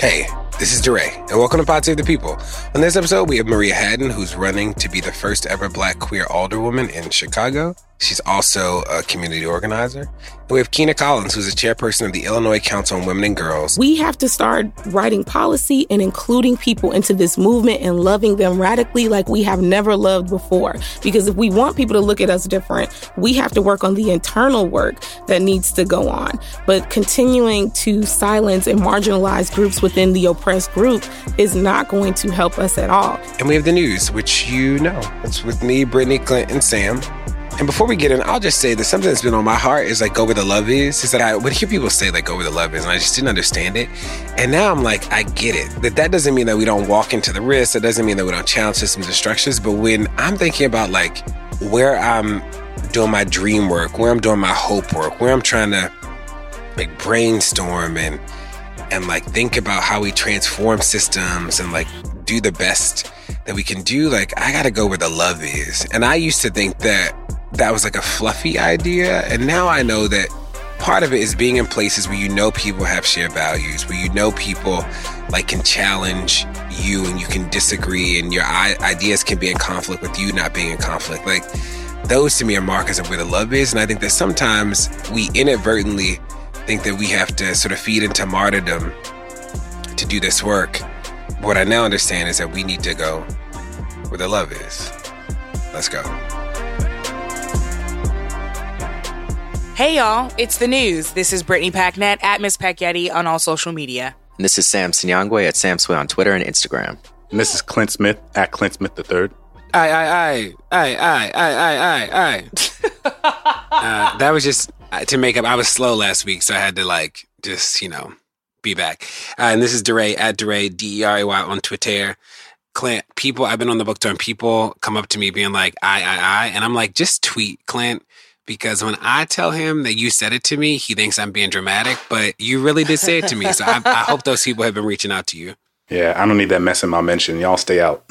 Hey, this is DeRay, and welcome to Pod Save the People. On this episode, we have Maria Haddon, who's running to be the first ever Black queer alderwoman in Chicago. She's also a community organizer. And we have Kina Collins, who's a chairperson of the Illinois Council on Women and Girls. We have to start writing policy and including people into this movement and loving them radically like we have never loved before. Because if we want people to look at us different, we have to work on the internal work that needs to go on. But continuing to silence and marginalize groups within the oppressed group is not going to help us at all. And we have the news, which you know. It's with me, Brittany, Clint, and Sam. And before we get in, I'll just say that something that's been on my heart is like, go where the love is. It's like I would hear people say like, go where the love is, and I just didn't understand it. And now I'm like, I get it. That doesn't mean that we don't walk into the risk. It doesn't mean that we don't challenge systems and structures. But when I'm thinking about like where I'm doing my dream work, where I'm doing my hope work, where I'm trying to like brainstorm and like think about how we transform systems and like do the best that we can do, like I got to go where the love is. And I used to think that was like a fluffy idea. And now I know that part of it is being in places where you know people have shared values, where you know people like can challenge you and you can disagree and your ideas can be in conflict with you not being in conflict. Like those to me are markers of where the love is. And I think that sometimes we inadvertently think that we have to sort of feed into martyrdom to do this work. What I now understand is that we need to go where the love is. Let's go. Hey y'all, it's the news. This is Brittany Packnett at Miss Packetti on all social media. And this is Sam Sinyangwe at Samsway on Twitter and Instagram. And this is Clint Smith at Clint Smith III. I. That was just to make up. I was slow last week, so I had to like just, you know, be back. And this is DeRay at DeRay, D-E-R-A-Y on Twitter. Clint, people, I've been on the book tour and people come up to me being like, I. And I'm like, just tweet, Clint. Because when I tell him that you said it to me, he thinks I'm being dramatic, but you really did say it to me. So I hope those people have been reaching out to you. Yeah, I don't need that mess in my mention. Y'all stay out.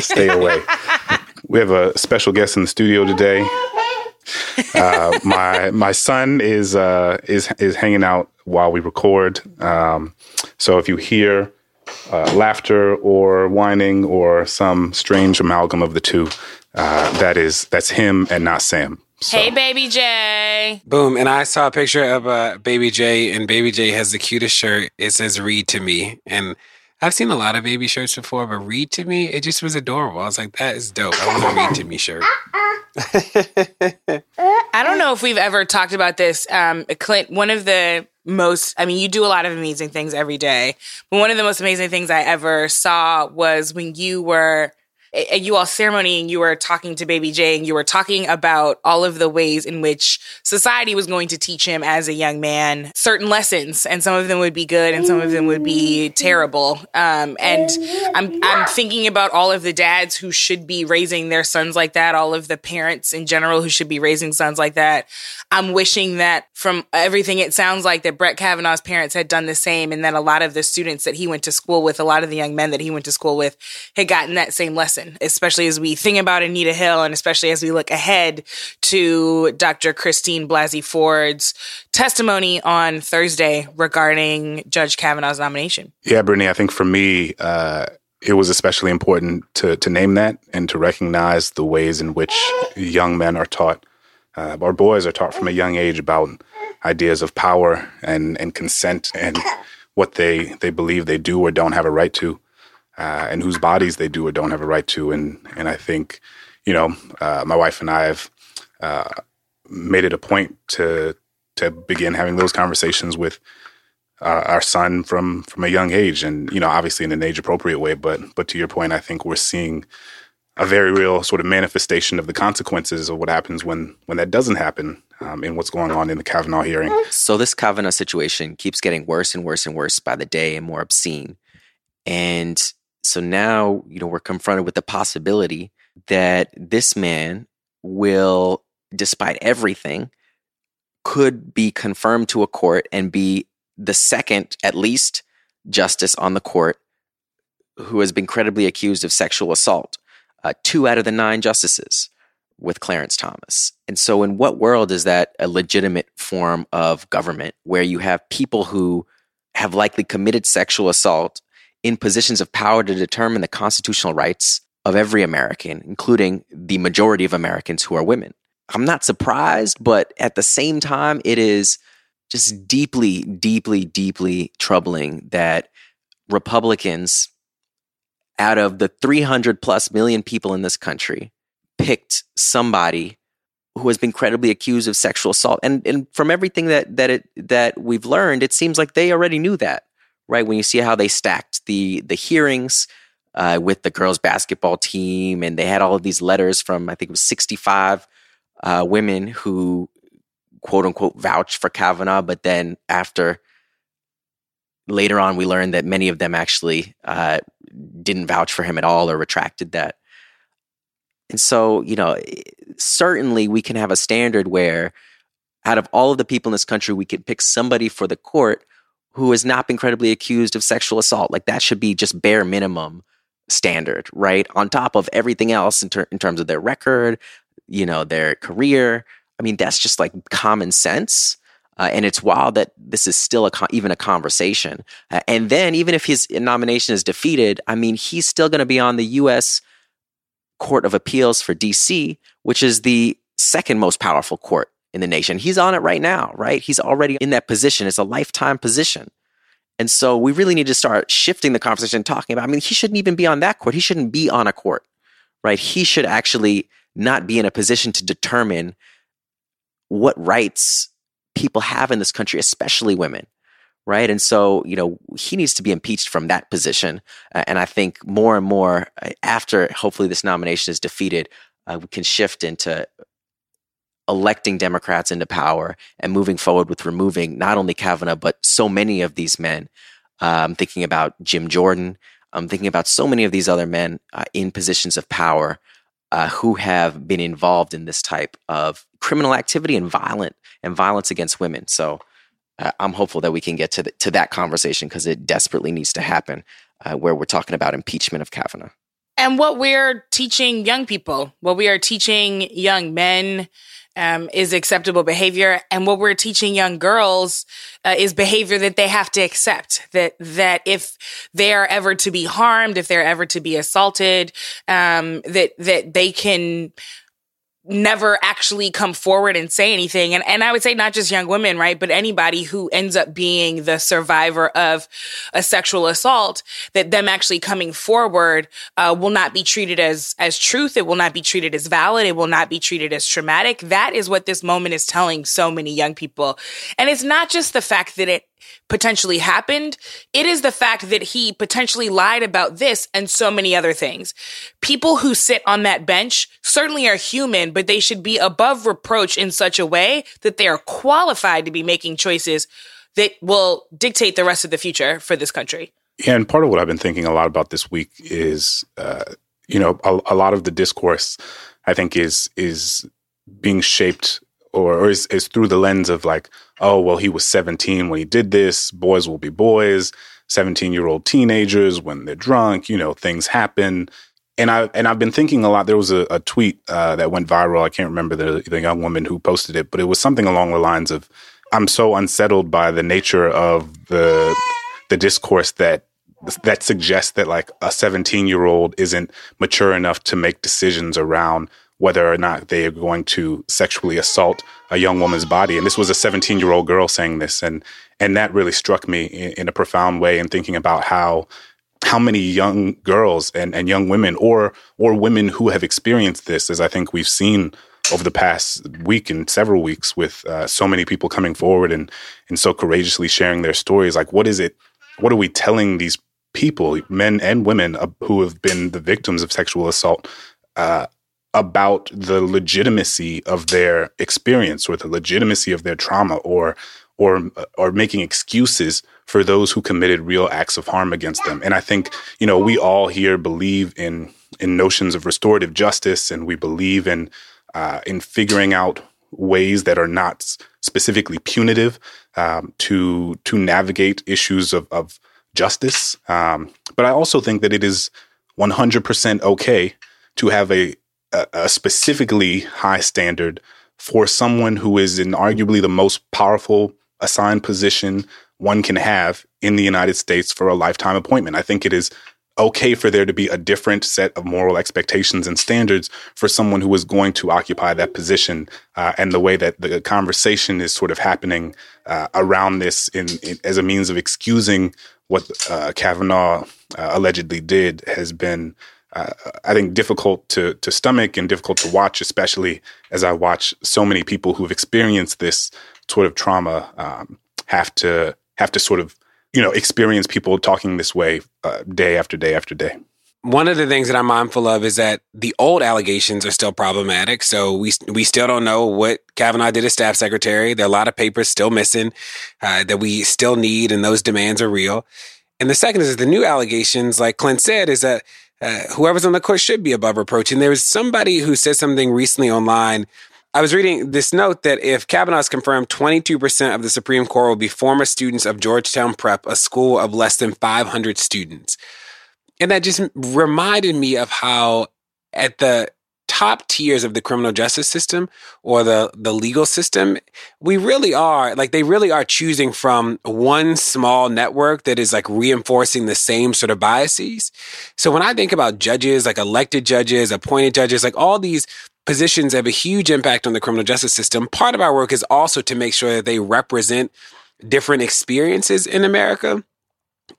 Stay away. We have a special guest in the studio today. My son is hanging out while we record. So if you hear laughter or whining or some strange amalgam of the two, that's him and not Sam. So. Hey, Baby J. Boom. And I saw a picture of Baby J, and Baby J has the cutest shirt. It says, "Read to me." And I've seen a lot of baby shirts before, but "Read to me," it just was adorable. I was like, that is dope. I want a "Read to me" shirt. I don't know if we've ever talked about this. Clint, one of the most, I mean, you do a lot of amazing things every day, but one of the most amazing things I ever saw was when you were at you all ceremony and you were talking to Baby J and you were talking about all of the ways in which society was going to teach him as a young man certain lessons, and some of them would be good and some of them would be terrible. And I'm thinking about all of the dads who should be raising their sons like that, all of the parents in general who should be raising sons like that. I'm wishing that from everything it sounds like that Brett Kavanaugh's parents had done the same, and that a lot of the students that he went to school with, a lot of the young men that he went to school with, had gotten that same lesson. Especially as we think about Anita Hill, and especially as we look ahead to Dr. Christine Blasey Ford's testimony on Thursday regarding Judge Kavanaugh's nomination. Yeah, Brittany, I think for me, it was especially important to name that and to recognize the ways in which young men are taught, or boys are taught from a young age about ideas of power and consent and what they believe they do or don't have a right to. And whose bodies they do or don't have a right to. And I think, you know, my wife and I have made it a point to begin having those conversations with our son from a young age. And, you know, obviously in an age-appropriate way. But to your point, I think we're seeing a very real sort of manifestation of the consequences of what happens when that doesn't happen, and what's going on in the Kavanaugh hearing. So this Kavanaugh situation keeps getting worse and worse and worse by the day and more obscene. And so now, you know, we're confronted with the possibility that this man will, despite everything, could be confirmed to a court and be the second, at least, justice on the court who has been credibly accused of sexual assault. 2 out of the 9 justices with Clarence Thomas. And so in what world is that a legitimate form of government where you have people who have likely committed sexual assault in positions of power to determine the constitutional rights of every American, including the majority of Americans who are women? I'm not surprised, but at the same time, it is just deeply, deeply, deeply troubling that Republicans, out of the 300 plus million people in this country, picked somebody who has been credibly accused of sexual assault. And from everything that we've learned, it seems like they already knew that, right? When you see how they stacked the hearings with the girls basketball team, and they had all of these letters from, I think it was 65 women who, quote unquote, vouched for Kavanaugh. But then later on, we learned that many of them actually didn't vouch for him at all or retracted that. And so, you know, certainly we can have a standard where out of all of the people in this country, we can pick somebody for the court who has not been credibly accused of sexual assault. Like, that should be just bare minimum standard, right? On top of everything else in terms of their record, you know, their career. I mean, that's just like common sense. And it's wild that this is still even a conversation. And then even if his nomination is defeated, I mean, he's still going to be on the U.S. Court of Appeals for D.C., which is the second most powerful court in the nation. He's on it right now, right? He's already in that position. It's a lifetime position. And so we really need to start shifting the conversation and talking about, I mean, he shouldn't even be on that court. He shouldn't be on a court, right? He should actually not be in a position to determine what rights people have in this country, especially women, right? And so, you know, he needs to be impeached from that position. And I think more and more after hopefully this nomination is defeated, we can shift into electing Democrats into power and moving forward with removing not only Kavanaugh, but so many of these men. I'm thinking about Jim Jordan. I'm thinking about so many of these other men in positions of power who have been involved in this type of criminal activity and violence against women. So I'm hopeful that we can get to that conversation, because it desperately needs to happen where we're talking about impeachment of Kavanaugh. And what we're teaching young people, what we are teaching young men is acceptable behavior. And what we're teaching young girls is behavior that they have to accept, that if they are ever to be harmed, if they're ever to be assaulted, that they can never actually come forward and say anything. And I would say not just young women, right? But anybody who ends up being the survivor of a sexual assault, that them actually coming forward will not be treated as truth. It will not be treated as valid. It will not be treated as traumatic. That is what this moment is telling so many young people. And it's not just the fact that it potentially happened. It is the fact that he potentially lied about this and so many other things. People who sit on that bench certainly are human, but they should be above reproach in such a way that they are qualified to be making choices that will dictate the rest of the future for this country. Yeah, and part of what I've been thinking a lot about this week is, you know, a lot of the discourse, I think, is being shaped or is through the lens of like, oh, well, he was 17 when he did this. Boys will be boys. 17-year-old teenagers, when they're drunk, you know, things happen. And I've been thinking a lot. There was a tweet that went viral. I can't remember the young woman who posted it, but it was something along the lines of, I'm so unsettled by the nature of the discourse that suggests that like a 17-year-old isn't mature enough to make decisions around whether or not they are going to sexually assault a young woman's body. And this was a 17-year-old girl saying this. And that really struck me in a profound way, in thinking about how many young girls and young women or women who have experienced this, as I think we've seen over the past week and several weeks with so many people coming forward and so courageously sharing their stories. Like, what is it? What are we telling these people, men and women, who have been the victims of sexual assault about the legitimacy of their experience or the legitimacy of their trauma, or making excuses for those who committed real acts of harm against them. And I think, you know, we all here believe in notions of restorative justice, and we believe in figuring out ways that are not specifically punitive to navigate issues of justice. But I also think that it is 100% okay to have a specifically high standard for someone who is in arguably the most powerful assigned position one can have in the United States for a lifetime appointment. I think it is okay for there to be a different set of moral expectations and standards for someone who is going to occupy that position. And the way that the conversation is sort of happening around this as a means of excusing what Kavanaugh allegedly did has been, I think, difficult to stomach and difficult to watch, especially as I watch so many people who've experienced this sort of trauma have to sort of, you know, experience people talking this way day after day after day. One of the things that I'm mindful of is that the old allegations are still problematic. So we still don't know what Kavanaugh did as staff secretary. There are a lot of papers still missing that we still need, and those demands are real. And the second is the new allegations, like Clint said, is that whoever's on the court should be above reproach. And there was somebody who said something recently online. I was reading this note that if Kavanaugh is confirmed, 22% of the Supreme Court will be former students of Georgetown Prep, a school of less than 500 students. And that just reminded me of how at the top tiers of the criminal justice system or the legal system, we really are, like, they really are choosing from one small network that is, like, reinforcing the same sort of biases. So when I think about judges, like elected judges, appointed judges, like all these positions have a huge impact on the criminal justice system. Part of our work is also to make sure that they represent different experiences in America.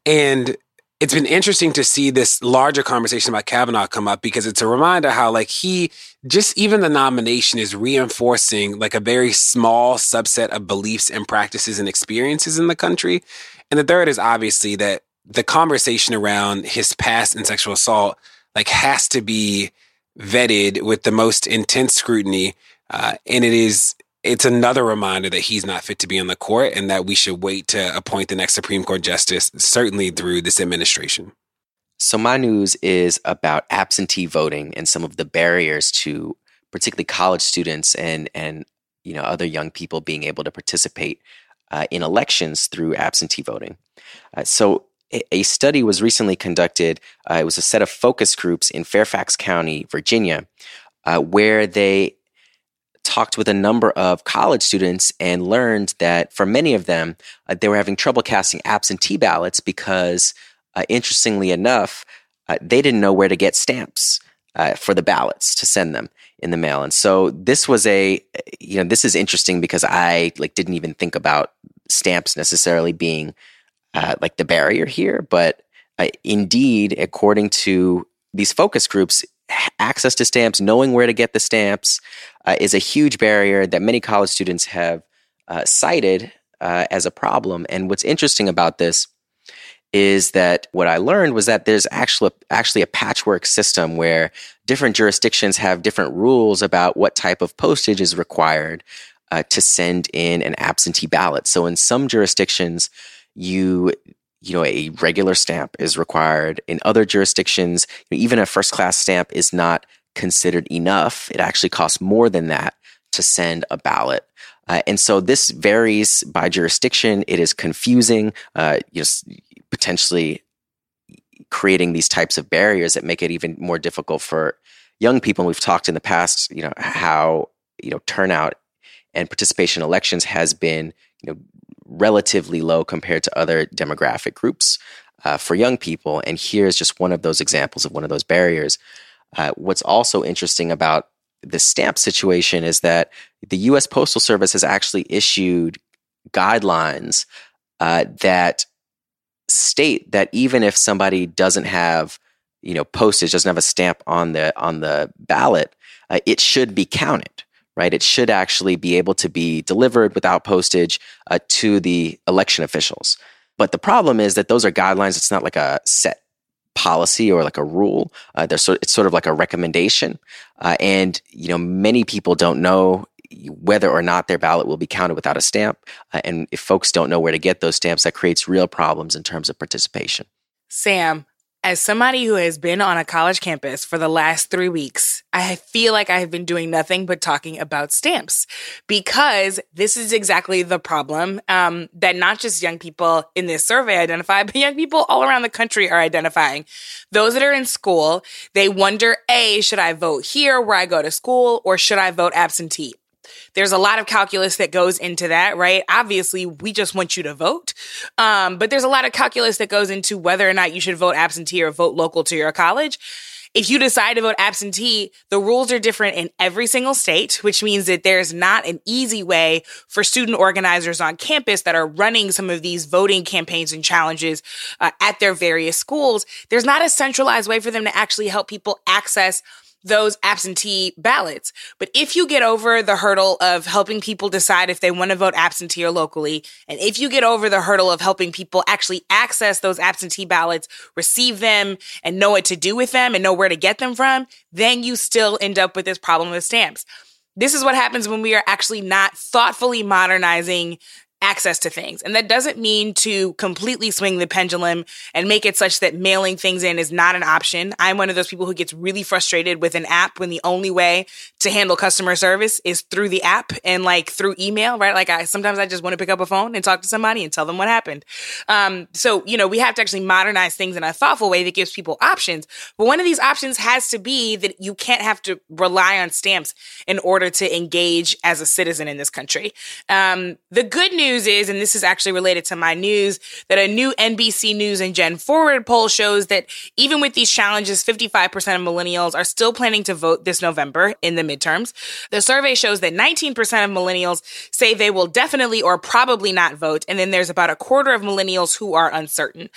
And it's been interesting to see this larger conversation about Kavanaugh come up, because it's a reminder how, like, he just, even the nomination is reinforcing, like, a very small subset of beliefs and practices and experiences in the country. And the third is obviously that the conversation around his past and sexual assault, like, has to be vetted with the most intense scrutiny. And it's another reminder that he's not fit to be on the court, and that we should wait to appoint the next Supreme Court justice, certainly through this administration. So my news is about absentee voting and some of the barriers to particularly college students and you know, other young people being able to participate in elections through absentee voting. So a study was recently conducted. It was a set of focus groups in Fairfax County, Virginia, where they talked with a number of college students and learned that for many of them, they were having trouble casting absentee ballots because, interestingly enough, they didn't know where to get stamps for the ballots to send them in the mail. And so this was this is interesting because I didn't even think about stamps necessarily being the barrier here, but indeed, according to these focus groups, access to stamps, knowing where to get the stamps, is a huge barrier that many college students have cited as a problem. And what's interesting about this is that what I learned was that there's actually a patchwork system where different jurisdictions have different rules about what type of postage is required to send in an absentee ballot. So in some jurisdictions, you know, a regular stamp is required. In other jurisdictions, even a first-class stamp is not considered enough. It actually costs more than that to send a ballot. And so this varies by jurisdiction. It is confusing, potentially creating these types of barriers that make it even more difficult for young people. And we've talked in the past, you know, how, you know, turnout and participation in elections has been, you know, relatively low compared to other demographic groups for young people. And here's just one of those examples of one of those barriers. What's also interesting about the stamp situation is that the U.S. Postal Service has actually issued guidelines that state that even if somebody doesn't have, you know, postage, doesn't have a stamp on the ballot, it should be counted. Right, it should actually be able to be delivered without postage to the election officials. But the problem is that those are guidelines. It's not like a set policy or like a rule. It's sort of like a recommendation. And, you know, many people don't know whether or not their ballot will be counted without a stamp. And if folks don't know where to get those stamps, that creates real problems in terms of participation. Sam, as somebody who has been on a college campus for the last 3 weeks, I feel like I have been doing nothing but talking about stamps, because this is exactly the problem that not just young people in this survey identify, but young people all around the country are identifying. Those that are in school, they wonder, A, should I vote here where I go to school, or should I vote absentee? There's a lot of calculus that goes into that, right? Obviously, we just want you to vote. But there's a lot of calculus that goes into whether or not you should vote absentee or vote local to your college. If you decide to vote absentee, the rules are different in every single state, which means that there's not an easy way for student organizers on campus that are running some of these voting campaigns and challenges at their various schools. There's not a centralized way for them to actually help people access those absentee ballots. But if you get over the hurdle of helping people decide if they want to vote absentee or locally, and if you get over the hurdle of helping people actually access those absentee ballots, receive them, and know what to do with them and know where to get them from, then you still end up with this problem with stamps. This is what happens when we are actually not thoughtfully modernizing access to things. And that doesn't mean to completely swing the pendulum and make it such that mailing things in is not an option. I'm one of those people who gets really frustrated with an app when the only way to handle customer service is through the app and like through email, right? Like sometimes I just want to pick up a phone and talk to somebody and tell them what happened. So, you know, we have to actually modernize things in a thoughtful way that gives people options. But one of these options has to be that you can't have to rely on stamps in order to engage as a citizen in this country. The good news is, and this is actually related to my news, that a new NBC News and Gen Forward poll shows that even with these challenges, 55% of millennials are still planning to vote this November in the midterms. The survey shows that 19% of millennials say they will definitely or probably not vote. And then there's about a quarter of millennials who are uncertain.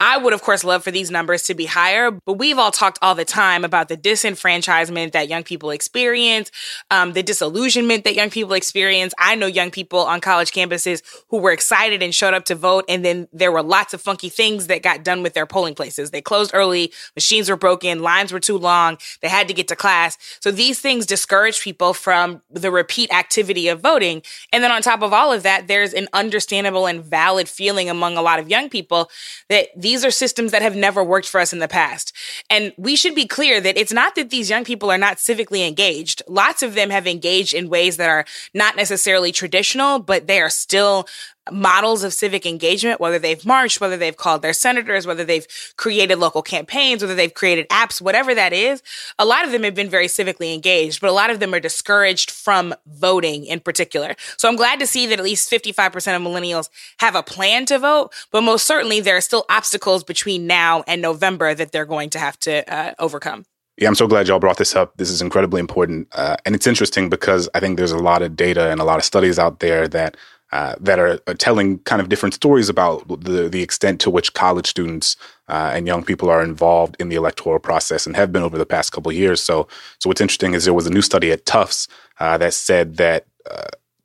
I would, of course, love for these numbers to be higher, but we've all talked all the time about the disenfranchisement that young people experience, the disillusionment that young people experience. I know young people on college campuses who were excited and showed up to vote. And then there were lots of funky things that got done with their polling places. They closed early, machines were broken, lines were too long, they had to get to class. So these things discourage people from the repeat activity of voting. And then on top of all of that, there's an understandable and valid feeling among a lot of young people that these are systems that have never worked for us in the past. And we should be clear that it's not that these young people are not civically engaged. Lots of them have engaged in ways that are not necessarily traditional, but they are still models of civic engagement, whether they've marched, whether they've called their senators, whether they've created local campaigns, whether they've created apps, whatever that is. A lot of them have been very civically engaged, but a lot of them are discouraged from voting in particular. So I'm glad to see that at least 55% of millennials have a plan to vote, but most certainly there are still obstacles between now and November that they're going to have to overcome. Yeah, I'm so glad y'all brought this up. This is incredibly important. And it's interesting because I think there's a lot of data and a lot of studies out there that are telling kind of different stories about the extent to which college students and young people are involved in the electoral process and have been over the past couple of years. So what's interesting is there was a new study at Tufts that said that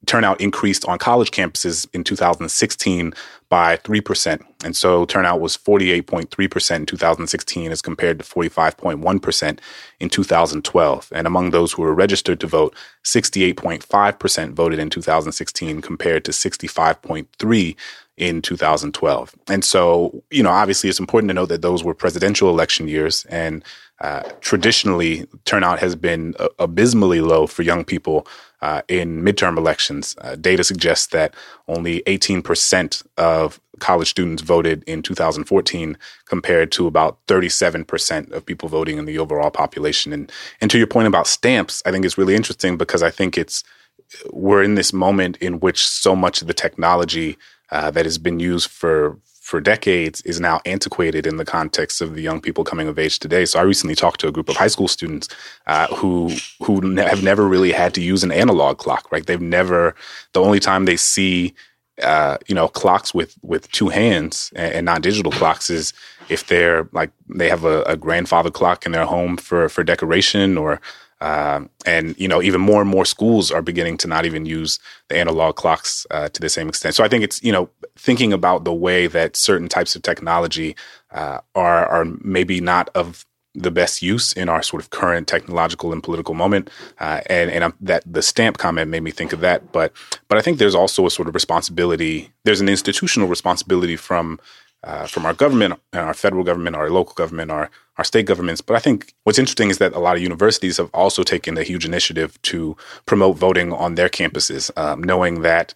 turnout increased on college campuses in 2016 by 3%. And so turnout was 48.3% in 2016 as compared to 45.1% in 2012. And among those who were registered to vote, 68.5% voted in 2016 compared to 65.3% in 2012. And so, you know, obviously it's important to note that those were presidential election years, and traditionally, turnout has been abysmally low for young people in midterm elections. Data suggests that only 18% of college students voted in 2014 compared to about 37% of people voting in the overall population. And to your point about stamps, I think it's really interesting because I think we're in this moment in which so much of the technology that has been used for decades is now antiquated in the context of the young people coming of age today. So I recently talked to a group of high school students who have never really had to use an analog clock, right? The only time they see clocks with two hands and not digital clocks is if they have a grandfather clock in their home for decoration or And, you know, even more and more schools are beginning to not even use the analog clocks to the same extent. So I think it's, you know, thinking about the way that certain types of technology are maybe not of the best use in our sort of current technological and political moment. And that the stamp comment made me think of that. But I think there's also a sort of responsibility. There's an institutional responsibility from our government, our federal government, our local government, our state governments. But I think what's interesting is that a lot of universities have also taken a huge initiative to promote voting on their campuses, knowing that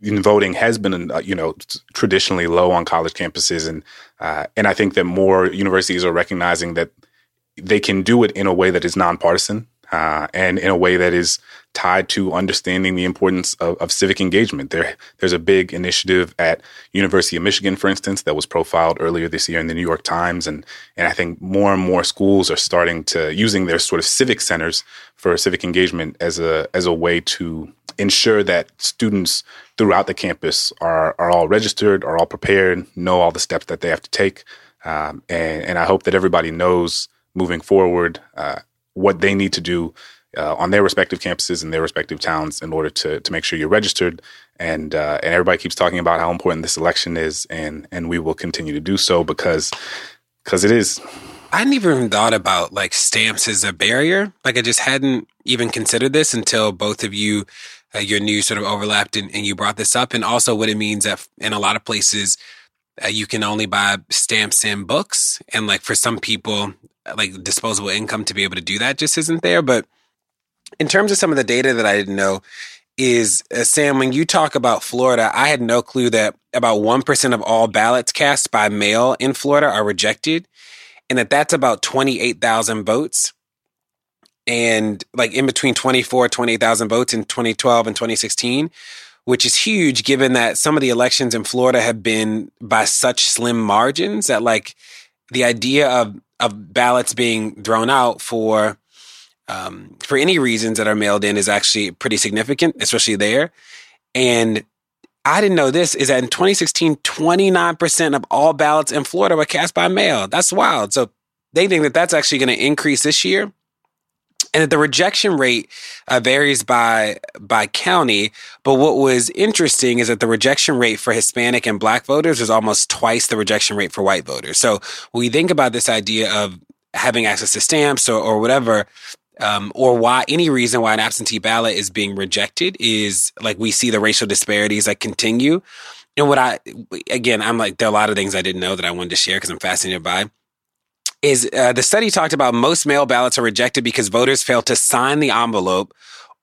voting has been, you know, traditionally low on college campuses. And I think that more universities are recognizing that they can do it in a way that is nonpartisan. And in a way that is tied to understanding the importance of civic engagement. There's a big initiative at University of Michigan, for instance, that was profiled earlier this year in the New York Times. And I think more and more schools are starting to using their sort of civic centers for civic engagement as a way to ensure that students throughout the campus are all registered, are all prepared, know all the steps that they have to take. And I hope that everybody knows moving forward what they need to do on their respective campuses and their respective towns in order to make sure you're registered. And everybody keeps talking about how important this election is, and we will continue to do so because it is. I hadn't even thought about like stamps as a barrier. Like I just hadn't even considered this until both of you, your news sort of overlapped and you brought this up. And also what it means that in a lot of places, you can only buy stamps and books. And like for some people, like disposable income to be able to do that just isn't there. But in terms of some of the data that I didn't know is, Sam, when you talk about Florida, I had no clue that about 1% of all ballots cast by mail in Florida are rejected, and that's about 28,000 votes. And like in between 28,000 votes in 2012 and 2016, which is huge given that some of the elections in Florida have been by such slim margins that like the idea of ballots being thrown out for any reasons that are mailed in is actually pretty significant, especially there. And I didn't know this, is that in 2016, 29% of all ballots in Florida were cast by mail. That's wild. So they think that that's actually going to increase this year. And that the rejection rate varies by county. But what was interesting is that the rejection rate for Hispanic and Black voters is almost twice the rejection rate for white voters. So when we think about this idea of having access to stamps or whatever, or why any reason why an absentee ballot is being rejected is like we see the racial disparities that continue. And there are a lot of things I didn't know that I wanted to share because I'm fascinated by. Is the study talked about most mail ballots are rejected because voters fail to sign the envelope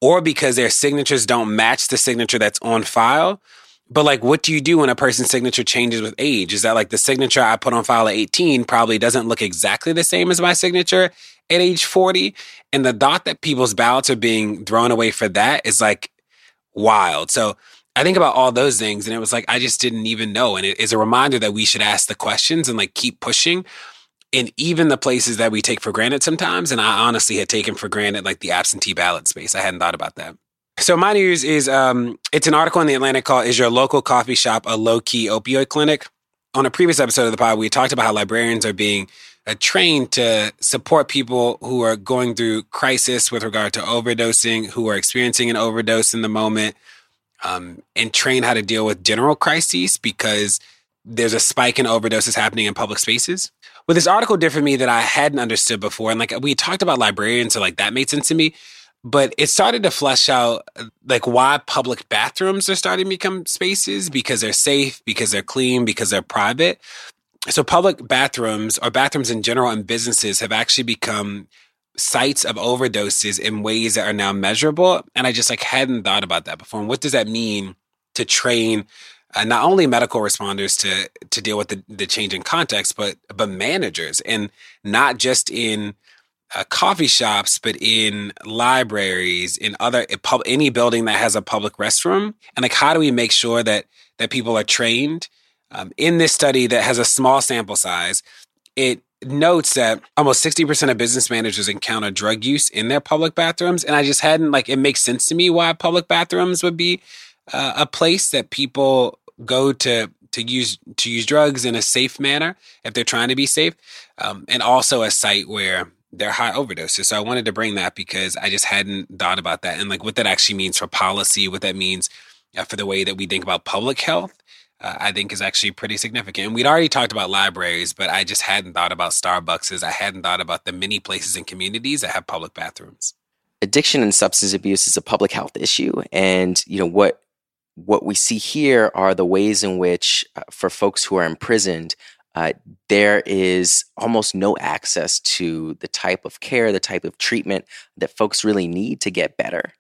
or because their signatures don't match the signature that's on file. But like, what do you do when a person's signature changes with age? Is that like the signature I put on file at 18 probably doesn't look exactly the same as my signature at age 40? And the thought that people's ballots are being thrown away for that is like wild. So I think about all those things and it was like, I just didn't even know. And it is a reminder that we should ask the questions and like keep pushing. And even the places that we take for granted sometimes, and I honestly had taken for granted like the absentee ballot space. I hadn't thought about that. So my news is, it's an article in The Atlantic called, "Is Your Local Coffee Shop a Low-Key Opioid Clinic?" On a previous episode of the pod, we talked about how librarians are being trained to support people who are going through crisis with regard to overdosing, who are experiencing an overdose in the moment, and train how to deal with general crises because there's a spike in overdoses happening in public spaces. Well, this article differed from me that I hadn't understood before. And like we talked about librarians, so like that made sense to me. But it started to flesh out like why public bathrooms are starting to become spaces because they're safe, because they're clean, because they're private. So public bathrooms or bathrooms in general and businesses have actually become sites of overdoses in ways that are now measurable. And I just like hadn't thought about that before. And what does that mean to train not only medical responders to deal with the change in context, but managers, and not just in coffee shops, but in libraries, in any building that has a public restroom. And like, how do we make sure that people are trained? In this study that has a small sample size, it notes that almost 60% of business managers encounter drug use in their public bathrooms. And I just hadn't like, it makes sense to me why public bathrooms would be a place that people go to use drugs in a safe manner if they're trying to be safe, and also a site where they're high overdoses. So I wanted to bring that because I just hadn't thought about that and like what that actually means for policy, what that means for the way that we think about public health, I think is actually pretty significant. And we'd already talked about libraries, but I just hadn't thought about Starbucks. I hadn't thought about the many places and communities that have public bathrooms. Addiction and substance abuse is a public health issue. And, you know, what we see here are the ways in which for folks who are imprisoned, there is almost no access to the type of care, the type of treatment that folks really need to get better.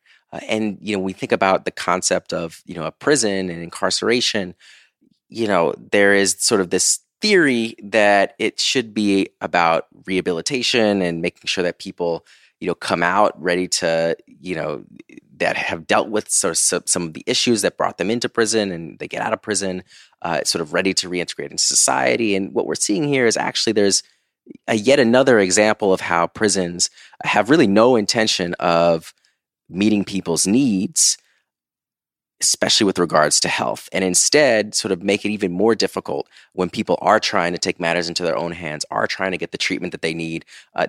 And, you know, we think about the concept of, you know, a prison and incarceration, you know, there is sort of this theory that it should be about rehabilitation and making sure that people, you know, come out ready to, you know, that have dealt with sort of some of the issues that brought them into prison and they get out of prison, sort of ready to reintegrate into society. And what we're seeing here is actually there's a yet another example of how prisons have really no intention of meeting people's needs, especially with regards to health, and instead sort of make it even more difficult when people are trying to take matters into their own hands, are trying to get the treatment that they need.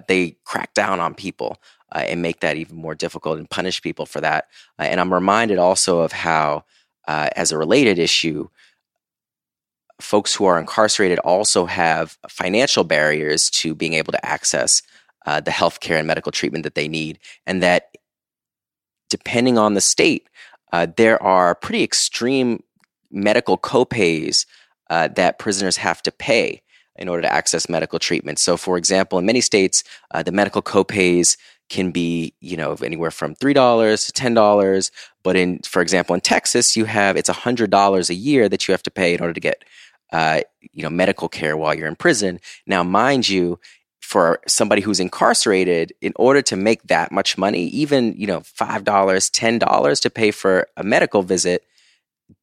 They crack down on people and make that even more difficult and punish people for that. And I'm reminded also of how, as a related issue, folks who are incarcerated also have financial barriers to being able to access the healthcare and medical treatment that they need, and that depending on the state, there are pretty extreme medical copays that prisoners have to pay in order to access medical treatment. So, for example, in many states, the medical copays can be, you know, anywhere from $3 to $10. But in, for example, in Texas, it's $100 a year that you have to pay in order to get, you know, medical care while you're in prison. Now, mind you, for somebody who's incarcerated, in order to make that much money, even, you know, $5, $10 to pay for a medical visit,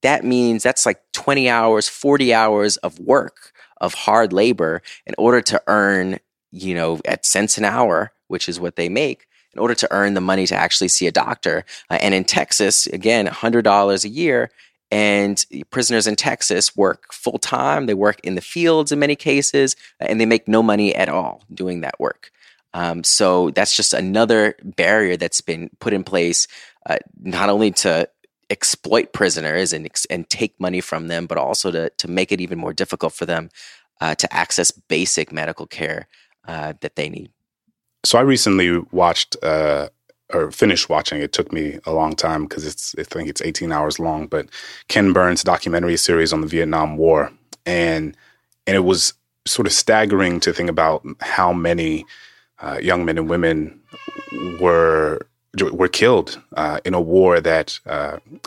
that means that's like 20 hours, 40 hours of work, of hard labor in order to earn, you know, at cents an hour, which is what they make, in order to earn the money to actually see a doctor. And in Texas, again, $100 a year. And prisoners in Texas work full-time. They work in the fields in many cases, and they make no money at all doing that work. So that's just another barrier that's been put in place, not only to exploit prisoners and take money from them, but also to make it even more difficult for them to access basic medical care that they need. So I recently watched or finished watching. It took me a long time because I think it's 18 hours long, but Ken Burns' documentary series on the Vietnam War. And it was sort of staggering to think about how many young men and women were killed in a war that,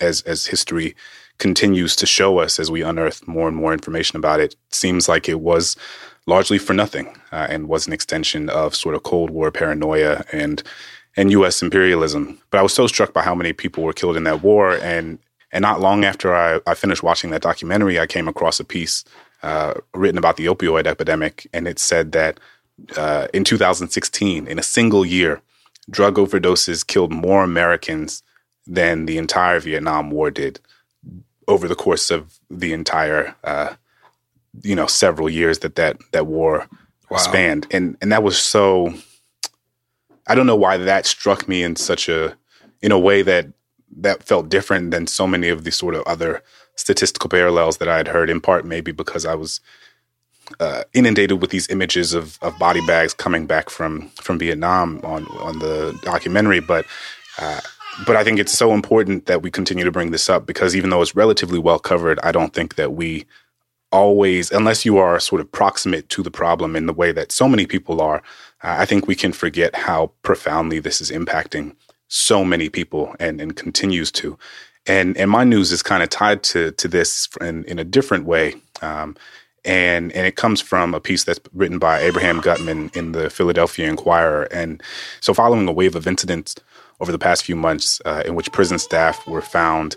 as history continues to show us, as we unearth more and more information about it, seems like it was largely for nothing and was an extension of sort of Cold War paranoia and U.S. imperialism. But I was so struck by how many people were killed in that war. And not long after I finished watching that documentary, I came across a piece written about the opioid epidemic. And it said that in 2016, in a single year, drug overdoses killed more Americans than the entire Vietnam War did over the course of the entire, several years that war spanned. And that was so... I don't know why that struck me in such a way that felt different than so many of the sort of other statistical parallels that I had heard, in part maybe because I was inundated with these images of body bags coming back from Vietnam on the documentary. But I think it's so important that we continue to bring this up because even though it's relatively well covered, I don't think that we always, unless you are sort of proximate to the problem in the way that so many people are, I think we can forget how profoundly this is impacting so many people and continues to. And my news is kind of tied to this in a different way. And it comes from a piece that's written by Abraham Gutman in the Philadelphia Inquirer. And so following a wave of incidents over the past few months in which prison staff were found,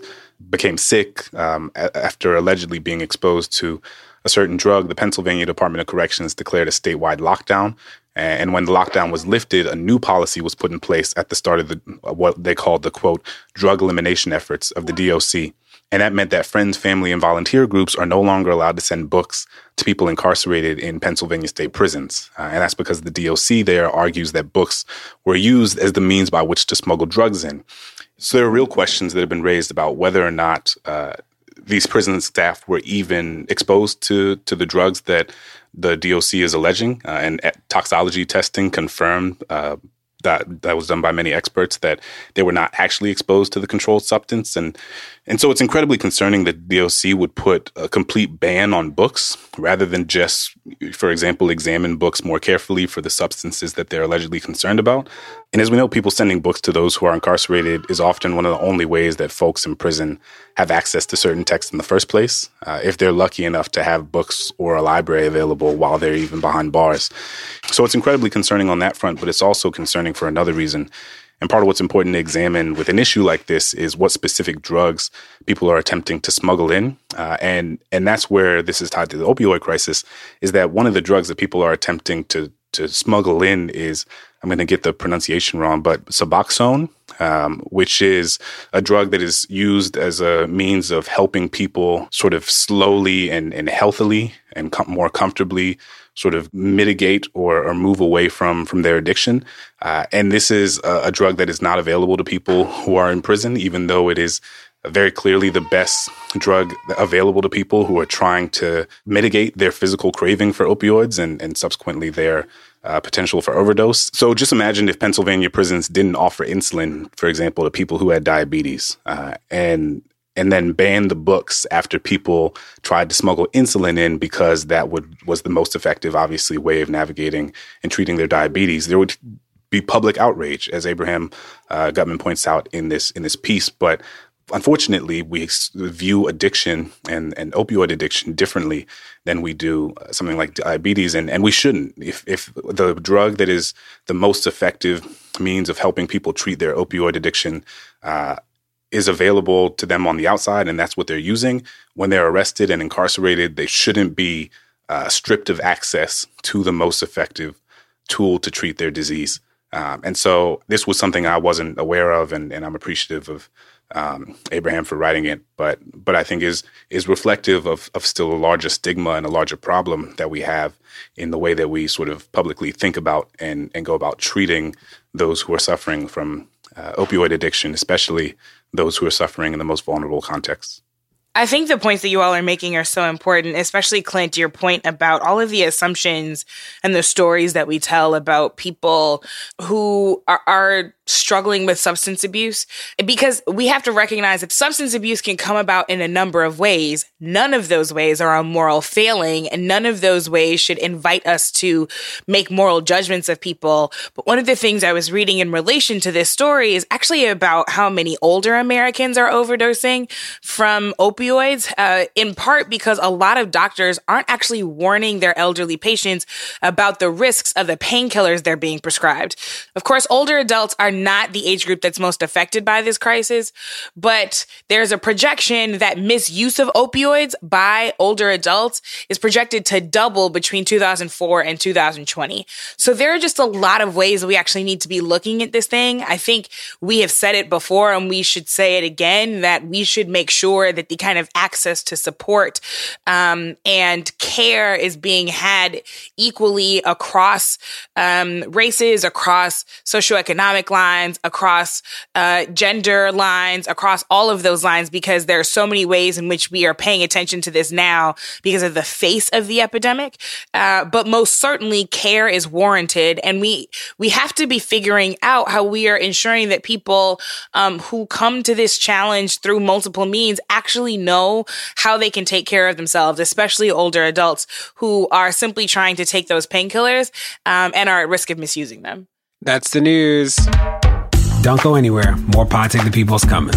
became sick after allegedly being exposed to a certain drug, the Pennsylvania Department of Corrections declared a statewide lockdown. And when the lockdown was lifted, a new policy was put in place at the start of what they called the, quote, drug elimination efforts of the DOC. And that meant that friends, family, and volunteer groups are no longer allowed to send books to people incarcerated in Pennsylvania state prisons. And that's because the DOC there argues that books were used as the means by which to smuggle drugs in. So there are real questions that have been raised about whether or not these prison staff were even exposed to the drugs that the DOC is alleging. And toxicology testing confirmed that was done by many experts that they were not actually exposed to the controlled substance. And so it's incredibly concerning that the DOC would put a complete ban on books rather than just, for example, examine books more carefully for the substances that they're allegedly concerned about. And as we know, people sending books to those who are incarcerated is often one of the only ways that folks in prison have access to certain texts in the first place, if they're lucky enough to have books or a library available while they're even behind bars. So it's incredibly concerning on that front, but it's also concerning for another reason. And part of what's important to examine with an issue like this is what specific drugs people are attempting to smuggle in. And that's where this is tied to the opioid crisis, is that one of the drugs that people are attempting to smuggle in is, I'm going to get the pronunciation wrong, but Suboxone, which is a drug that is used as a means of helping people sort of slowly and healthily and more comfortably sort of mitigate or move away from their addiction. And this is a drug that is not available to people who are in prison, even though it is very clearly the best drug available to people who are trying to mitigate their physical craving for opioids and subsequently their potential for overdose. So just imagine if Pennsylvania prisons didn't offer insulin, for example, to people who had diabetes, and then banned the books after people tried to smuggle insulin in because that was the most effective, obviously, way of navigating and treating their diabetes. There would be public outrage, as Abraham Gutman points out in this piece. But unfortunately, we view addiction and opioid addiction differently than we do something like diabetes, and we shouldn't. If the drug that is the most effective means of helping people treat their opioid addiction is available to them on the outside, and that's what they're using, when they're arrested and incarcerated, they shouldn't be stripped of access to the most effective tool to treat their disease. And so this was something I wasn't aware of, and I'm appreciative of Abraham for writing it, but I think is reflective of still a larger stigma and a larger problem that we have in the way that we sort of publicly think about and go about treating those who are suffering from opioid addiction, especially those who are suffering in the most vulnerable contexts. I think the points that you all are making are so important, especially, Clint, your point about all of the assumptions and the stories that we tell about people who are struggling with substance abuse, because we have to recognize that substance abuse can come about in a number of ways. None of those ways are a moral failing, and none of those ways should invite us to make moral judgments of people. But one of the things I was reading in relation to this story is actually about how many older Americans are overdosing from opioids. In part because a lot of doctors aren't actually warning their elderly patients about the risks of the painkillers they're being prescribed. Of course, older adults are not the age group that's most affected by this crisis, but there's a projection that misuse of opioids by older adults is projected to double between 2004 and 2020. So there are just a lot of ways that we actually need to be looking at this thing. I think we have said it before, and we should say it again, that we should make sure that the kind of access to support and care is being had equally across races, across socioeconomic lines, across gender lines, across all of those lines, because there are so many ways in which we are paying attention to this now because of the face of the epidemic. But most certainly care is warranted. And we have to be figuring out how we are ensuring that people who come to this challenge through multiple means actually know how they can take care of themselves, especially older adults who are simply trying to take those painkillers and are at risk of misusing them. That's the news. Don't go anywhere. More Pod Save the People's coming.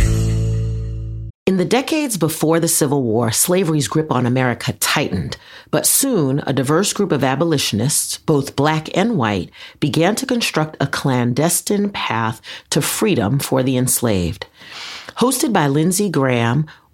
In the decades before the Civil War, slavery's grip on America tightened. But soon, a diverse group of abolitionists, both black and white, began to construct a clandestine path to freedom for the enslaved. Hosted by Lindsey Graham,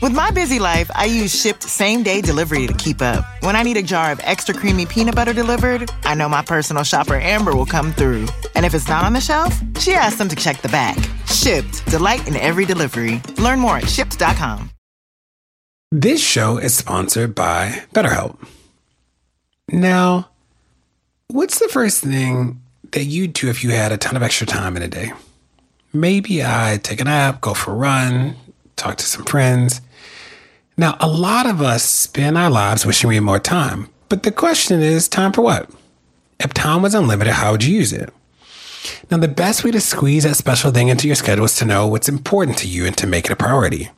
With my busy life, I use Shipt same-day delivery to keep up. When I need a jar of extra creamy peanut butter delivered, I know my personal shopper, Amber, will come through. And if it's not on the shelf, she asks them to check the back. Shipt. Delight in every delivery. Learn more at Shipt.com. This show is sponsored by BetterHelp. Now, what's the first thing that you'd do if you had a ton of extra time in a day? Maybe I'd take a nap, go for a run, talk to some friends. Now, a lot of us spend our lives wishing we had more time. But the question is, time for what? If time was unlimited, how would you use it? Now, the best way to squeeze that special thing into your schedule is to know what's important to you and to make it a priority.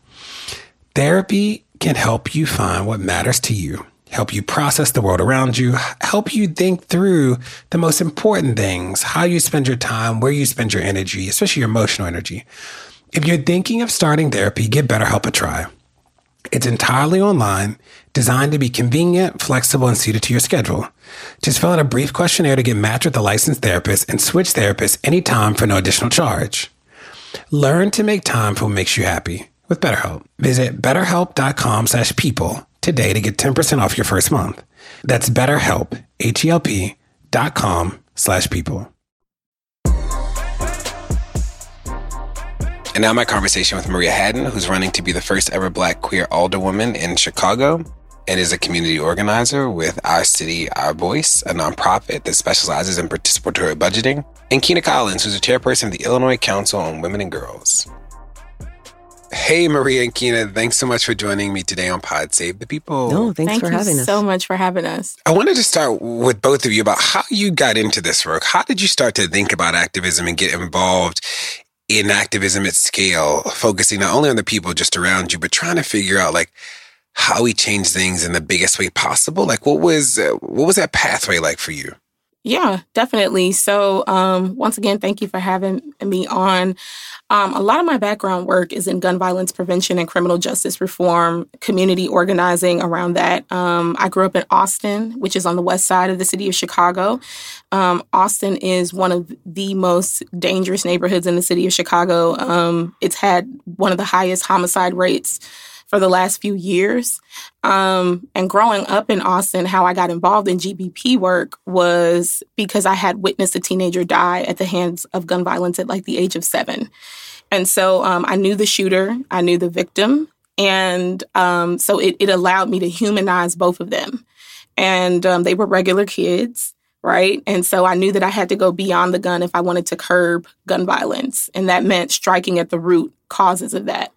Therapy can help you find what matters to you, help you process the world around you, help you think through the most important things, how you spend your time, where you spend your energy, especially your emotional energy. If you're thinking of starting therapy, give BetterHelp a try. It's entirely online, designed to be convenient, flexible, and suited to your schedule. Just fill out a brief questionnaire to get matched with a licensed therapist and switch therapists anytime for no additional charge. Learn to make time for what makes you happy with BetterHelp. Visit BetterHelp.com/people today to get 10% off your first month. That's BetterHelp, H-E-L-P .com/people. And now my conversation with Maria Haddon, who's running to be the first ever Black queer alderwoman in Chicago and is a community organizer with Our City, Our Voice, a nonprofit that specializes in participatory budgeting, and Kina Collins, who's a chairperson of the Illinois Council on Women and Girls. Hey, Maria and Kina, thanks so much for joining me today on Pod Save the People. No, thanks for having us. So much for having us. I wanted to start with both of you about how you got into this work. How did you start to think about activism and get involved in activism at scale, focusing not only on the people just around you, but trying to figure out like how we change things in the biggest way possible? Like what was that pathway like for you? Yeah, definitely. So once again, thank you for having me on. A lot of my background work is in gun violence prevention and criminal justice reform, community organizing around that. I grew up in Austin, which is on the west side of the city of Chicago. Austin is one of the most dangerous neighborhoods in the city of Chicago. It's had one of the highest homicide rates for the last few years. And growing up in Austin, how I got involved in GBP work was because I had witnessed a teenager die at the hands of gun violence at like the age of 7. And so I knew the shooter, I knew the victim. And so it allowed me to humanize both of them. And they were regular kids, right? And so I knew that I had to go beyond the gun if I wanted to curb gun violence. And that meant striking at the root causes of that.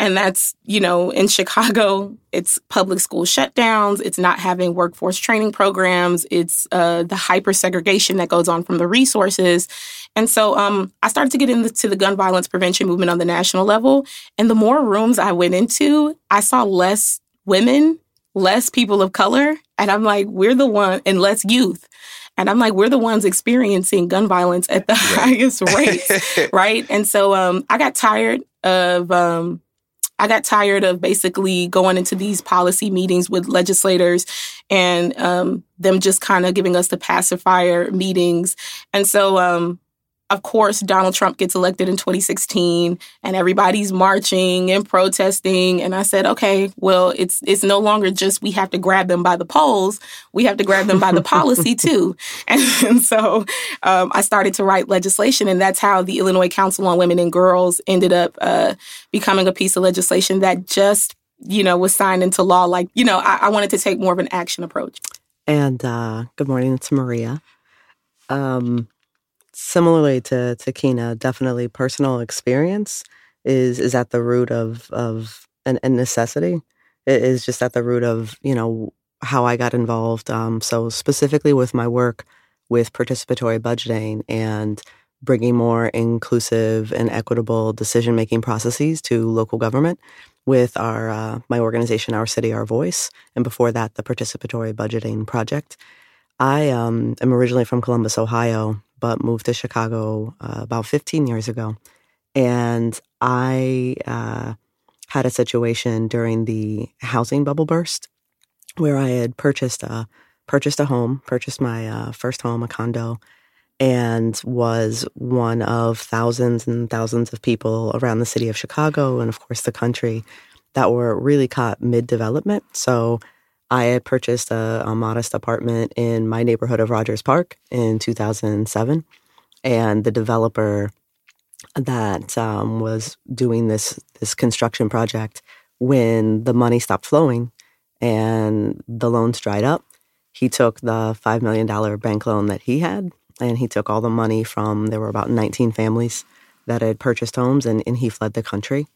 And that's, you know, in Chicago, it's public school shutdowns. It's not having workforce training programs. It's the hyper-segregation that goes on from the resources. And so I started to get into the gun violence prevention movement on the national level. And the more rooms I went into, I saw less women, less people of color. And I'm like, less youth. And I'm like, we're the ones experiencing gun violence at the highest rates, right? And so I got tired of basically going into these policy meetings with legislators and them just kind of giving us the pacifier meetings. And so, of course, Donald Trump gets elected in 2016 and everybody's marching and protesting. And I said, OK, well, it's no longer just we have to grab them by the polls. We have to grab them by the policy, too. And so I started to write legislation. And that's how the Illinois Council on Women and Girls ended up becoming a piece of legislation that just, you know, was signed into law. Like, you know, I wanted to take more of an action approach. And good morning. It's Maria. Similarly to Kina, definitely personal experience is at the root of and necessity. It is just at the root of, you know, how I got involved. So specifically with my work with participatory budgeting and bringing more inclusive and equitable decision-making processes to local government with our my organization, Our City Our Voice, and before that, the participatory budgeting project. I am originally from Columbus, Ohio, but moved to Chicago about 15 years ago, and I had a situation during the housing bubble burst where I had purchased my first home, a condo, and was one of thousands and thousands of people around the city of Chicago and, of course, the country that were really caught mid-development. So I had purchased a modest apartment in my neighborhood of Rogers Park in 2007, and the developer that was doing this construction project, when the money stopped flowing and the loans dried up, he took the $5 million bank loan that he had, and he took all the money from, there were about 19 families that had purchased homes, and he fled the country.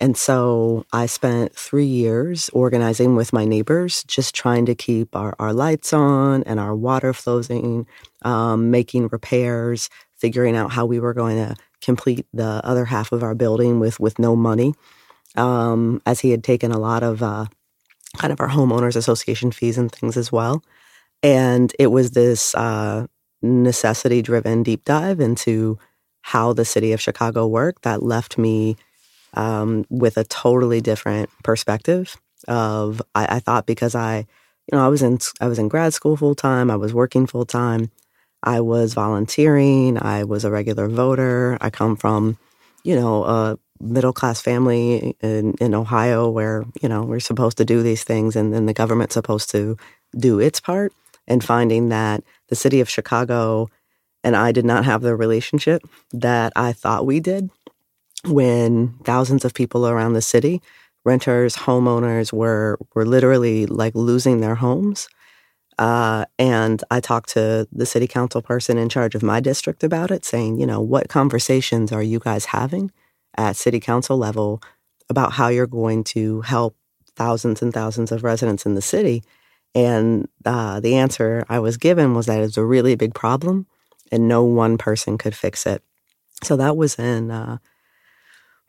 And so I spent 3 years organizing with my neighbors, just trying to keep our lights on and our water flowing, making repairs, figuring out how we were going to complete the other half of our building with no money, as he had taken a lot of kind of our homeowners association fees and things as well. And it was this necessity-driven deep dive into how the city of Chicago worked that left me with a totally different perspective of, I thought, because I was in grad school full-time, I was working full-time, I was volunteering, I was a regular voter. I come from, you know, a middle-class family in Ohio where, you know, we're supposed to do these things and then the government's supposed to do its part. And finding that the city of Chicago and I did not have the relationship that I thought we did when thousands of people around the city, renters, homeowners, were literally like losing their homes. And I talked to the city council person in charge of my district about it, saying, you know, what conversations are you guys having at city council level about how you're going to help thousands and thousands of residents in the city? And the answer I was given was that it's a really big problem and no one person could fix it. So that was in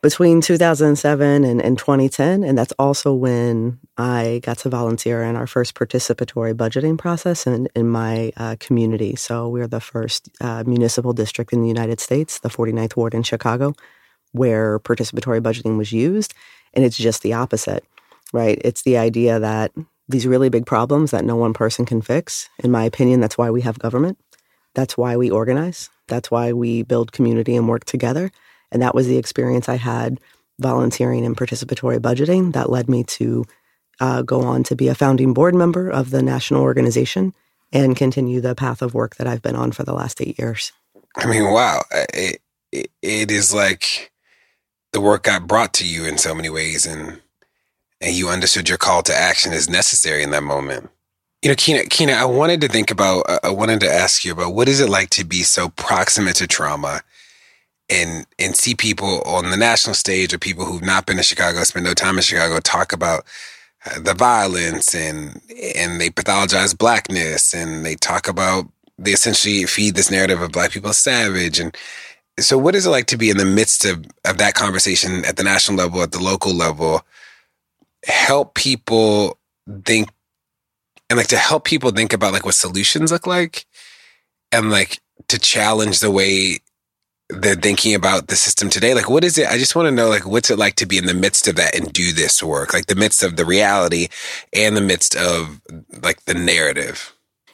between 2007 and 2010, and that's also when I got to volunteer in our first participatory budgeting process in my community. So we're the first municipal district in the United States, the 49th Ward in Chicago, where participatory budgeting was used, and it's just the opposite, right? It's the idea that these really big problems that no one person can fix, in my opinion, that's why we have government. That's why we organize. That's why we build community and work together. And that was the experience I had volunteering and participatory budgeting that led me to go on to be a founding board member of the national organization and continue the path of work that I've been on for the last 8 years. I mean, wow. It is like the work got brought to you in so many ways, and you understood your call to action is necessary in that moment. You know, Kina, I wanted to ask you about what is it like to be so proximate to trauma and see people on the national stage or people who've not been to Chicago, spend no time in Chicago, talk about the violence and they pathologize blackness and they talk about, they essentially feed this narrative of black people as savage. And so what is it like to be in the midst of that conversation at the national level, at the local level, help people think and like to help people think about like what solutions look like and like to challenge the way they're thinking about the system today? Like, what is it? I just want to know, like, what's it like to be in the midst of that and do this work, like the midst of the reality and the midst of like the narrative?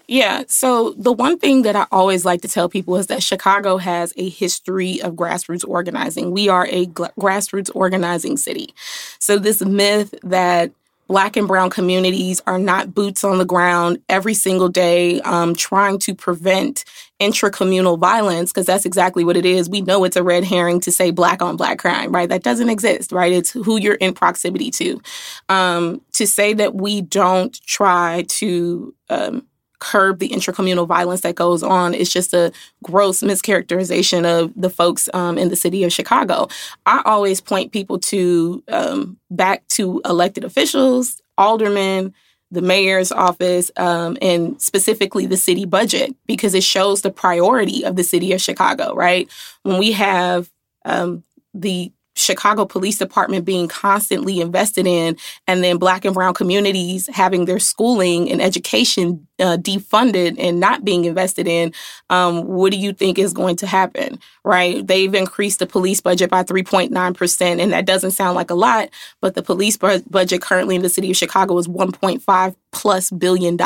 Yeah. So the one thing that I always like to tell people is that Chicago has a history of grassroots organizing. We are a grassroots organizing city. So this myth that Black and brown communities are not boots on the ground every single day trying to prevent intracommunal violence, because that's exactly what it is. We know it's a red herring to say Black on Black crime, right? That doesn't exist, right? It's who you're in proximity to. To say that we don't try to curb the intercommunal violence that goes on. It's just a gross mischaracterization of the folks in the city of Chicago. I always point people to back to elected officials, aldermen, the mayor's office, and specifically the city budget, because it shows the priority of the city of Chicago, right? When we have the Chicago Police Department being constantly invested in, and then Black and brown communities having their schooling and education defunded and not being invested in, what do you think is going to happen, right? They've increased the police budget by 3.9%, and that doesn't sound like a lot, but the police budget currently in the city of Chicago is $1.5+ billion,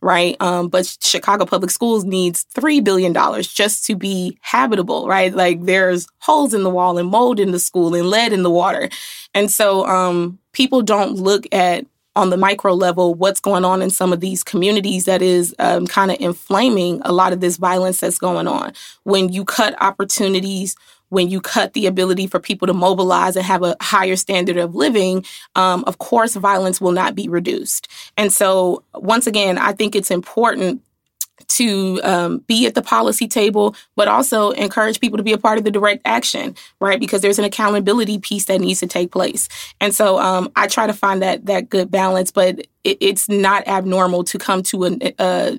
right? But Chicago Public Schools needs $3 billion just to be habitable, right? Like, there's holes in the wall and mold in the school and lead in the water. And so people don't look at, on the micro level, what's going on in some of these communities that is kind of inflaming a lot of this violence that's going on. When you cut opportunities, when you cut the ability for people to mobilize and have a higher standard of living, of course, violence will not be reduced. And so, once again, I think it's important to be at the policy table, but also encourage people to be a part of the direct action, right? Because there's an accountability piece that needs to take place. And so I try to find that good balance, but it's not abnormal to come to a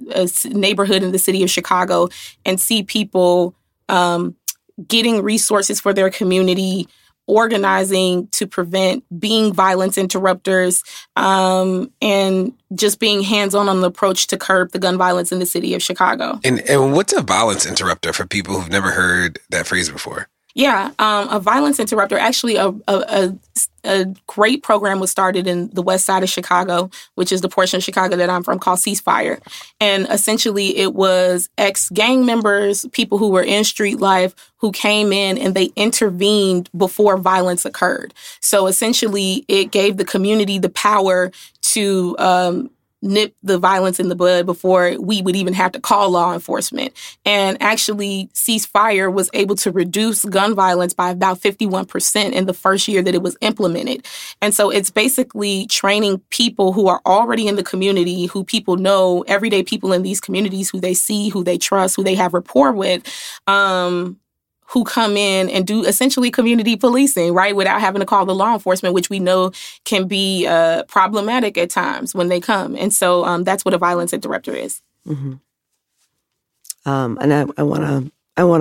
neighborhood in the city of Chicago and see people getting resources for their community, organizing to prevent being violence interrupters, and just being hands-on the approach to curb the gun violence in the city of Chicago. And what's a violence interrupter for people who've never heard that phrase before? Yeah, a violence interrupter. Actually, a great program was started in the west side of Chicago, which is the portion of Chicago that I'm from, called Ceasefire. And essentially, it was ex-gang members, people who were in street life, who came in and they intervened before violence occurred. So essentially, it gave the community the power to nip the violence in the bud before we would even have to call law enforcement. And actually, Ceasefire was able to reduce gun violence by about 51% in the first year that it was implemented. And so it's basically training people who are already in the community, who people know, everyday people in these communities, who they see, who they trust, who they have rapport with, who come in and do essentially community policing, right, without having to call the law enforcement, which we know can be problematic at times when they come. And so that's what a violence interrupter is. Mm-hmm. And I want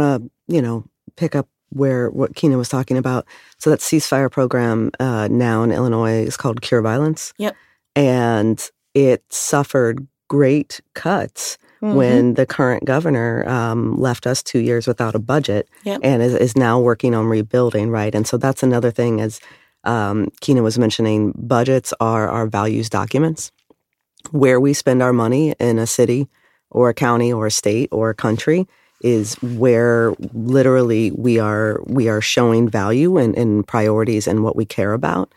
to, you know, pick up what Kina was talking about. So that Ceasefire program now in Illinois is called Cure Violence. Yep. And it suffered great cuts when the current governor left us 2 years without a budget, and is now working on rebuilding, right? And so that's another thing, as Kina was mentioning, budgets are our values documents. Where we spend our money in a city or a county or a state or a country is where literally we are showing value and priorities and what we care about.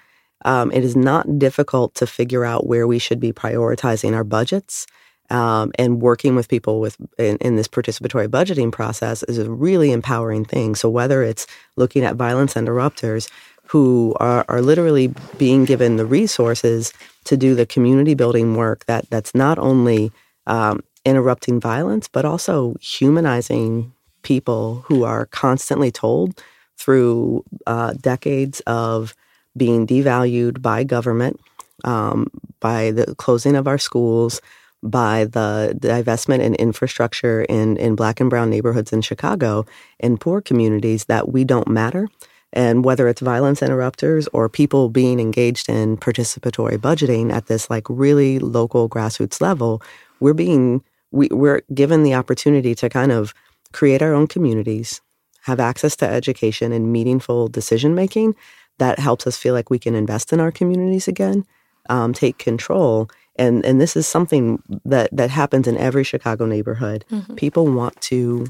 It is not difficult to figure out where we should be prioritizing our budgets. And working with people in this participatory budgeting process is a really empowering thing. So whether it's looking at violence interrupters who are literally being given the resources to do the community building work that's not only interrupting violence, but also humanizing people who are constantly told through decades of being devalued by government, by the closing of our schools, by the divestment in infrastructure in Black and brown neighborhoods in Chicago and poor communities, that we don't matter. And whether it's violence interrupters or people being engaged in participatory budgeting at this like really local grassroots level, we're given the opportunity to kind of create our own communities, have access to education and meaningful decision making that helps us feel like we can invest in our communities again, take control. And this is something that happens in every Chicago neighborhood. Mm-hmm. People want to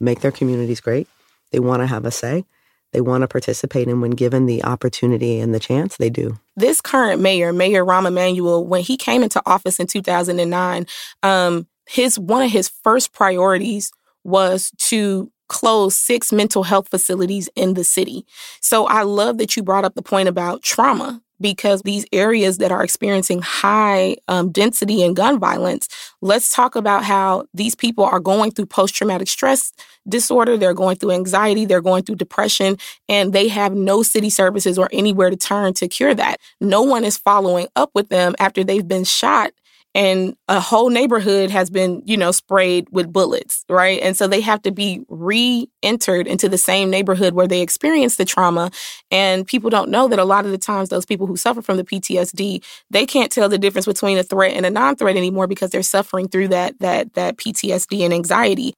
make their communities great. They want to have a say. They want to participate. And when given the opportunity and the chance, they do. This current mayor, Mayor Rahm Emanuel, when he came into office in 2009, one of his first priorities was to close 6 mental health facilities in the city. So I love that you brought up the point about trauma, because these areas that are experiencing high density and gun violence, let's talk about how these people are going through post-traumatic stress disorder. They're going through anxiety. They're going through depression, and they have no city services or anywhere to turn to cure that. No one is following up with them after they've been shot and a whole neighborhood has been, you know, sprayed with bullets, right? And so they have to be re-entered into the same neighborhood where they experienced the trauma. And people don't know that a lot of the times those people who suffer from the PTSD, they can't tell the difference between a threat and a non-threat anymore because they're suffering through that PTSD and anxiety.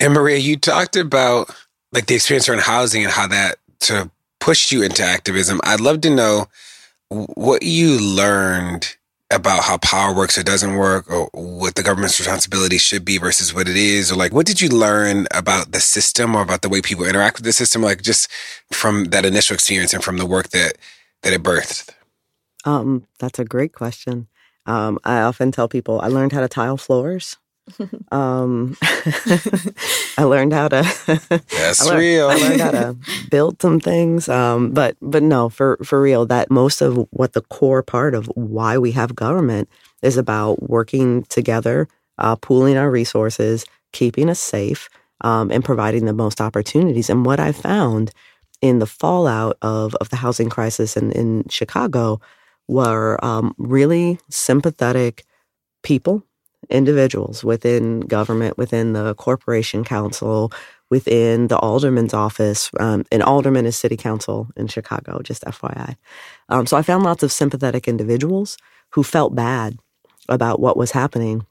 And Maria, you talked about like the experience around housing and how that sort of pushed you into activism. I'd love to know what you learned about how power works or doesn't work, or what the government's responsibility should be versus what it is, or like, what did you learn about the system or about the way people interact with the system, like just from that initial experience and from the work that it birthed? That's a great question. I often tell people I learned how to tile floors. I learned how to I learned how to build some things. But no, for real, that most of what the core part of why we have government is about working together, pooling our resources, keeping us safe, and providing the most opportunities. And what I found in the fallout of the housing crisis in Chicago were really sympathetic people, individuals within government, within the corporation council, within the alderman's office. An alderman is city council in Chicago, just FYI. So I found lots of sympathetic individuals who felt bad about what was happening.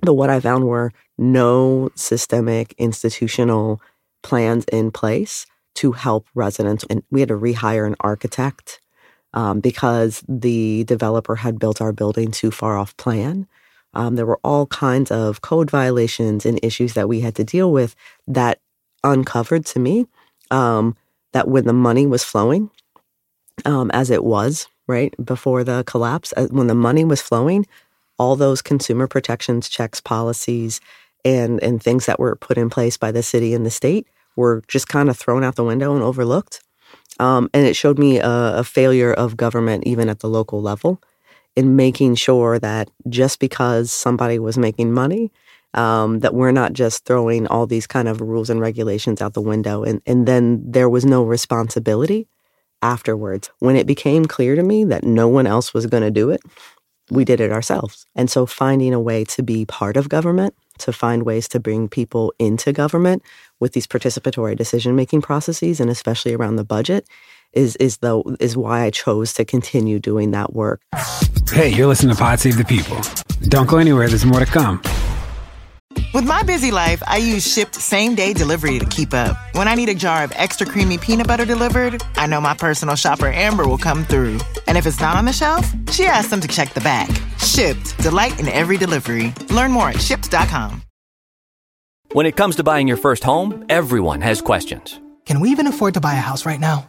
But what I found were no systemic institutional plans in place to help residents. And we had to rehire an architect because the developer had built our building too far off plan. There were all kinds of code violations and issues that we had to deal with that uncovered to me that when the money was flowing, as it was right before the collapse, when the money was flowing, all those consumer protections, checks, policies, and things that were put in place by the city and the state were just kind of thrown out the window and overlooked. And it showed me a failure of government even at the local level in making sure that just because somebody was making money, that we're not just throwing all these kind of rules and regulations out the window. And then there was no responsibility afterwards. When it became clear to me that no one else was going to do it, we did it ourselves. And so finding a way to be part of government, to find ways to bring people into government with these participatory decision-making processes, and especially around the budget, is why I chose to continue doing that work. Hey, you're listening to Pod Save the People. Don't go anywhere. There's more to come. With my busy life, I use Shipt same-day delivery to keep up. When I need a jar of extra creamy peanut butter delivered, I know my personal shopper Amber will come through. And if it's not on the shelf, she asks them to check the back. Shipt, delight in every delivery. Learn more at Shipt.com. When it comes to buying your first home, everyone has questions. Can we even afford to buy a house right now?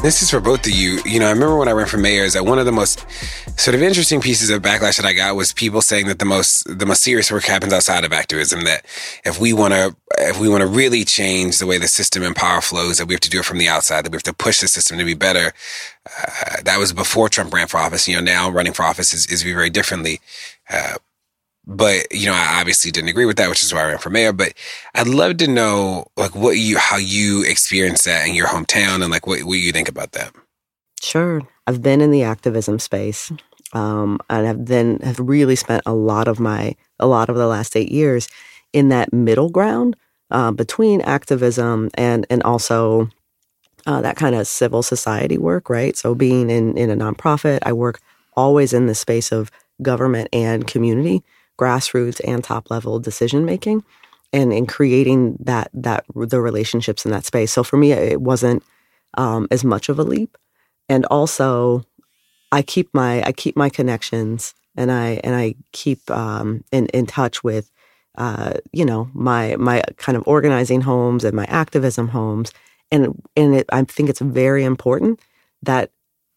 This is for both of you. You know, I remember when I ran for mayor, is that one of the most sort of interesting pieces of backlash that I got was people saying that the most serious work happens outside of activism, that if we want to really change the way the system and power flows, that we have to do it from the outside, that we have to push the system to be better. That was before Trump ran for office. You know, now running for office is very differently. But, you know, I obviously didn't agree with that, which is why I ran for mayor. But I'd love to know, like, how you experienced that in your hometown and, like, what you think about that. Sure. I've been in the activism space and have really spent a lot of the last 8 years in that middle ground between activism and also that kind of civil society work, right? So being in a nonprofit, I work always in the space of government and community, grassroots and top level decision making, and in creating the relationships in that space. So for me, it wasn't as much of a leap, and also I keep my connections and I keep in touch with my kind of organizing homes and my activism homes, and I think it's very important that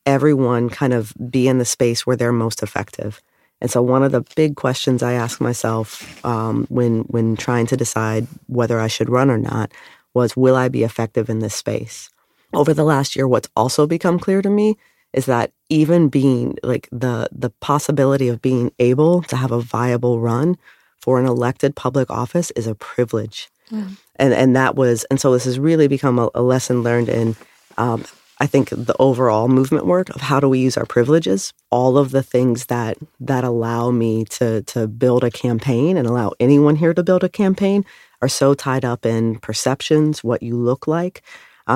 everyone kind of be in the space where they're most effective. And so one of the big questions I asked myself when trying to decide whether I should run or not was, will I be effective in this space? Over the last year, what's also become clear to me is that even being like the possibility of being able to have a viable run for an elected public office is a privilege. Yeah. And so this has really become a lesson learned in I think the overall movement work of how do we use our privileges, all of the things that allow me to build a campaign and allow anyone here to build a campaign are so tied up in perceptions, what you look like.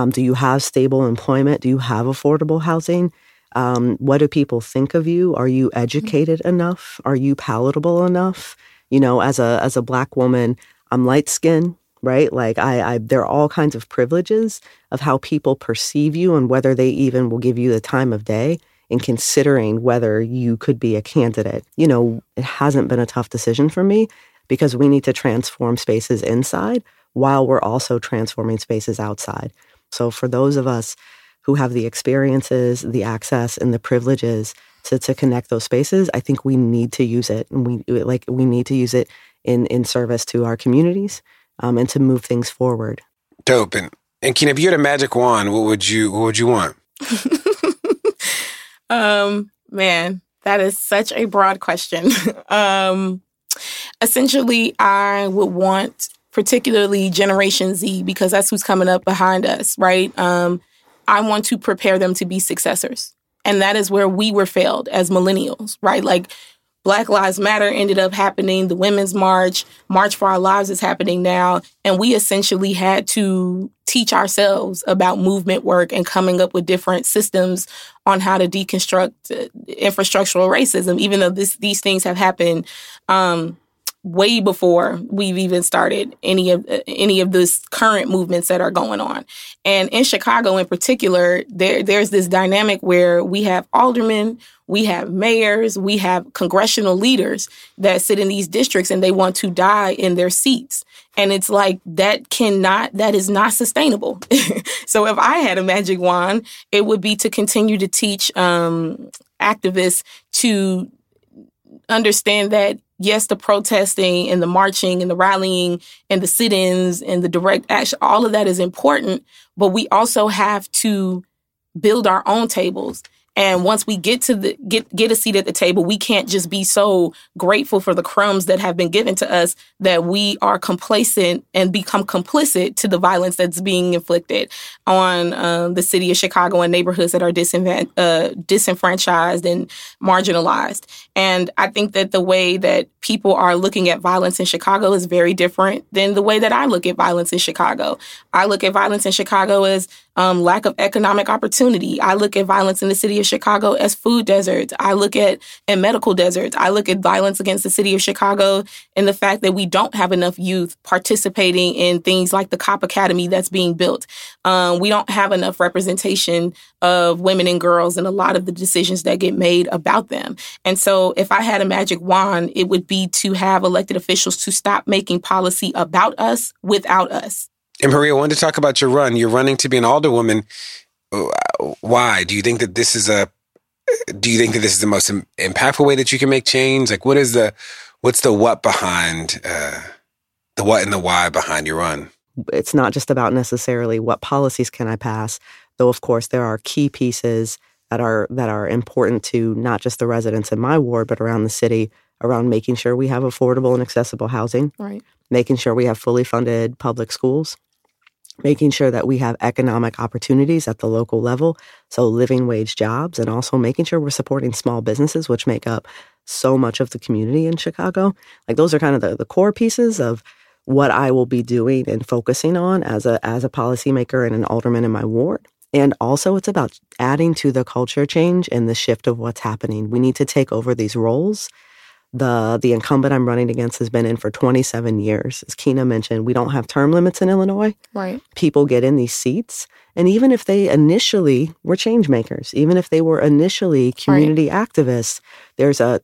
Do you have stable employment? Do you have affordable housing? What do people think of you? Are you educated enough? Are you palatable enough? You know, as a Black woman, I'm light-skinned. Right? Like there are all kinds of privileges of how people perceive you and whether they even will give you the time of day in considering whether you could be a candidate. You know, it hasn't been a tough decision for me because we need to transform spaces inside while we're also transforming spaces outside. So for those of us who have the experiences, the access, and the privileges to connect those spaces, I think we need to use it. And we need to use it in service to our communities. And to move things forward. Dope. And Kina, if you had a magic wand, what would you want? Man, that is such a broad question. Essentially, I would want particularly Generation Z, because that's who's coming up behind us, right? I want to prepare them to be successors. And that is where we were failed as millennials, right? Like, Black Lives Matter ended up happening. The Women's March for Our Lives is happening now. And we essentially had to teach ourselves about movement work and coming up with different systems on how to deconstruct infrastructural racism, even though these things have happened way before we've even started any of this current movements that are going on. And in Chicago in particular, there's this dynamic where we have aldermen, we have mayors, we have congressional leaders that sit in these districts and they want to die in their seats. And it's like, that is not sustainable. So if I had a magic wand, it would be to continue to teach activists to understand that, yes, the protesting and the marching and the rallying and the sit-ins and the direct action, all of that is important, but we also have to build our own tables. And once we get to get a seat at the table, we can't just be so grateful for the crumbs that have been given to us that we are complacent and become complicit to the violence that's being inflicted on the city of Chicago and neighborhoods that are disenfranchised and marginalized. And I think that the way that people are looking at violence in Chicago is very different than the way that I look at violence in Chicago. I look at violence in Chicago as lack of economic opportunity. I look at violence in the city of Chicago as food deserts. I look at medical deserts. I look at violence against the city of Chicago and the fact that we don't have enough youth participating in things like the Cop Academy that's being built. We don't have enough representation of women and girls in a lot of the decisions that get made about them. And so if I had a magic wand, it would be to have elected officials to stop making policy about us without us. And Maria, I wanted to talk about your run. You're running to be an alderwoman. Why? Do you think that this is the most impactful way that you can make change? Like, what's the what and the why behind your run? It's not just about necessarily what policies can I pass, though. Of course, there are key pieces that are important to not just the residents in my ward, but around the city, around making sure we have affordable and accessible housing, right? Making sure we have fully funded public schools. making sure that we have economic opportunities at the local level, so living wage jobs, and also making sure we're supporting small businesses, which make up so much of the community in Chicago. Like, those are kind of the core pieces of what I will be doing and focusing on as a policymaker and an alderman in my ward. And also, it's about adding to the culture change and the shift of what's happening. We need to take over these roles. The incumbent I'm running against has been in for 27 years. As Kina mentioned, we don't have term limits in Illinois. Right. People get in these seats. And even if they initially were change makers, even if they were initially community activists, there's a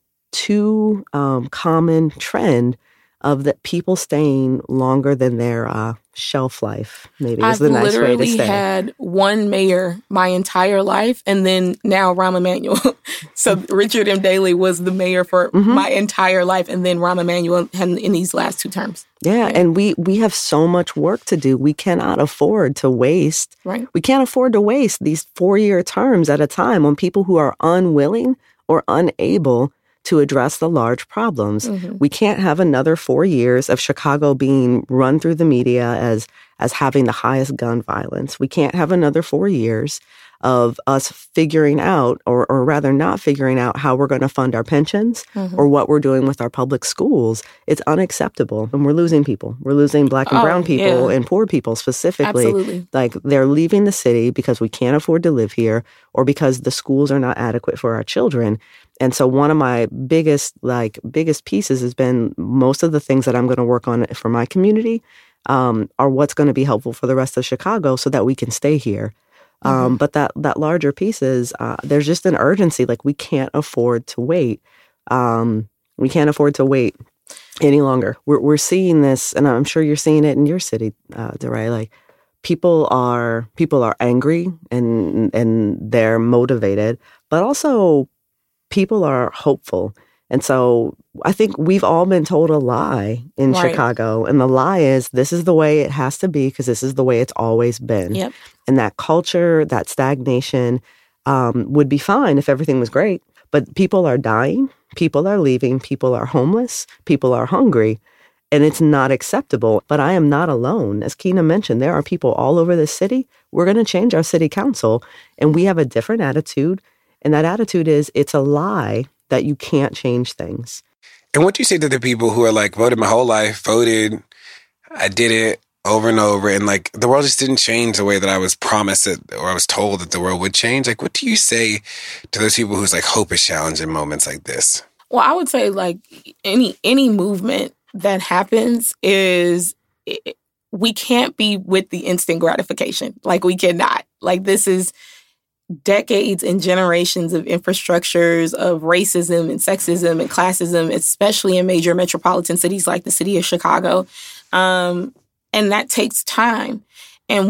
common trend of the people staying longer than their shelf life, maybe is the nice way to say. I've literally had one mayor my entire life, and then now Rahm Emanuel. So Richard M. Daley was the mayor for my entire life, and then Rahm Emanuel in these last two terms. Yeah, and we have so much work to do. We cannot afford to waste. Right. We can't afford to waste these 4-year terms at a time on people who are unwilling or unable to address the large problems. We can't have another 4 years of Chicago being run through the media as having the highest gun violence. We can't have another 4 years of us figuring out, or rather not figuring out, how we're going to fund our pensions or what we're doing with our public schools. It's unacceptable. And we're losing people. We're losing Black and brown people and poor people specifically. Absolutely. Like, they're leaving the city because we can't afford to live here or because the schools are not adequate for our children. And so one of my biggest pieces has been most of the things that I'm going to work on for my community are what's going to be helpful for the rest of Chicago so that we can stay here. But that larger piece is there's just an urgency. Like, we can't afford to wait. We can't afford to wait any longer. We're seeing this, and I'm sure you're seeing it in your city, DeRay. Like, people are angry and they're motivated, but also people are hopeful. And so I think we've all been told a lie in Chicago. And the lie is, this is the way it has to be because this is the way it's always been. Yep. And that culture, that stagnation would be fine if everything was great. But people are dying. People are leaving. People are homeless. People are hungry. And it's not acceptable. But I am not alone. As Kina mentioned, there are people all over the city. We're going to change our city council. And we have a different attitude. And that attitude is, it's a lie that you can't change things. And what do you say to the people who are like, voted my whole life, voted, I did it over and over, and like, the world just didn't change the way that I was promised it, or I was told that the world would change? Like, what do you say to those people who's like, hope is challenged in moments like this? Well, I would say, like, any movement that happens is, we can't be with the instant gratification. Like, we cannot. Like, this is decades and generations of infrastructures of racism and sexism and classism, especially in major metropolitan cities like the city of Chicago. And that takes time. And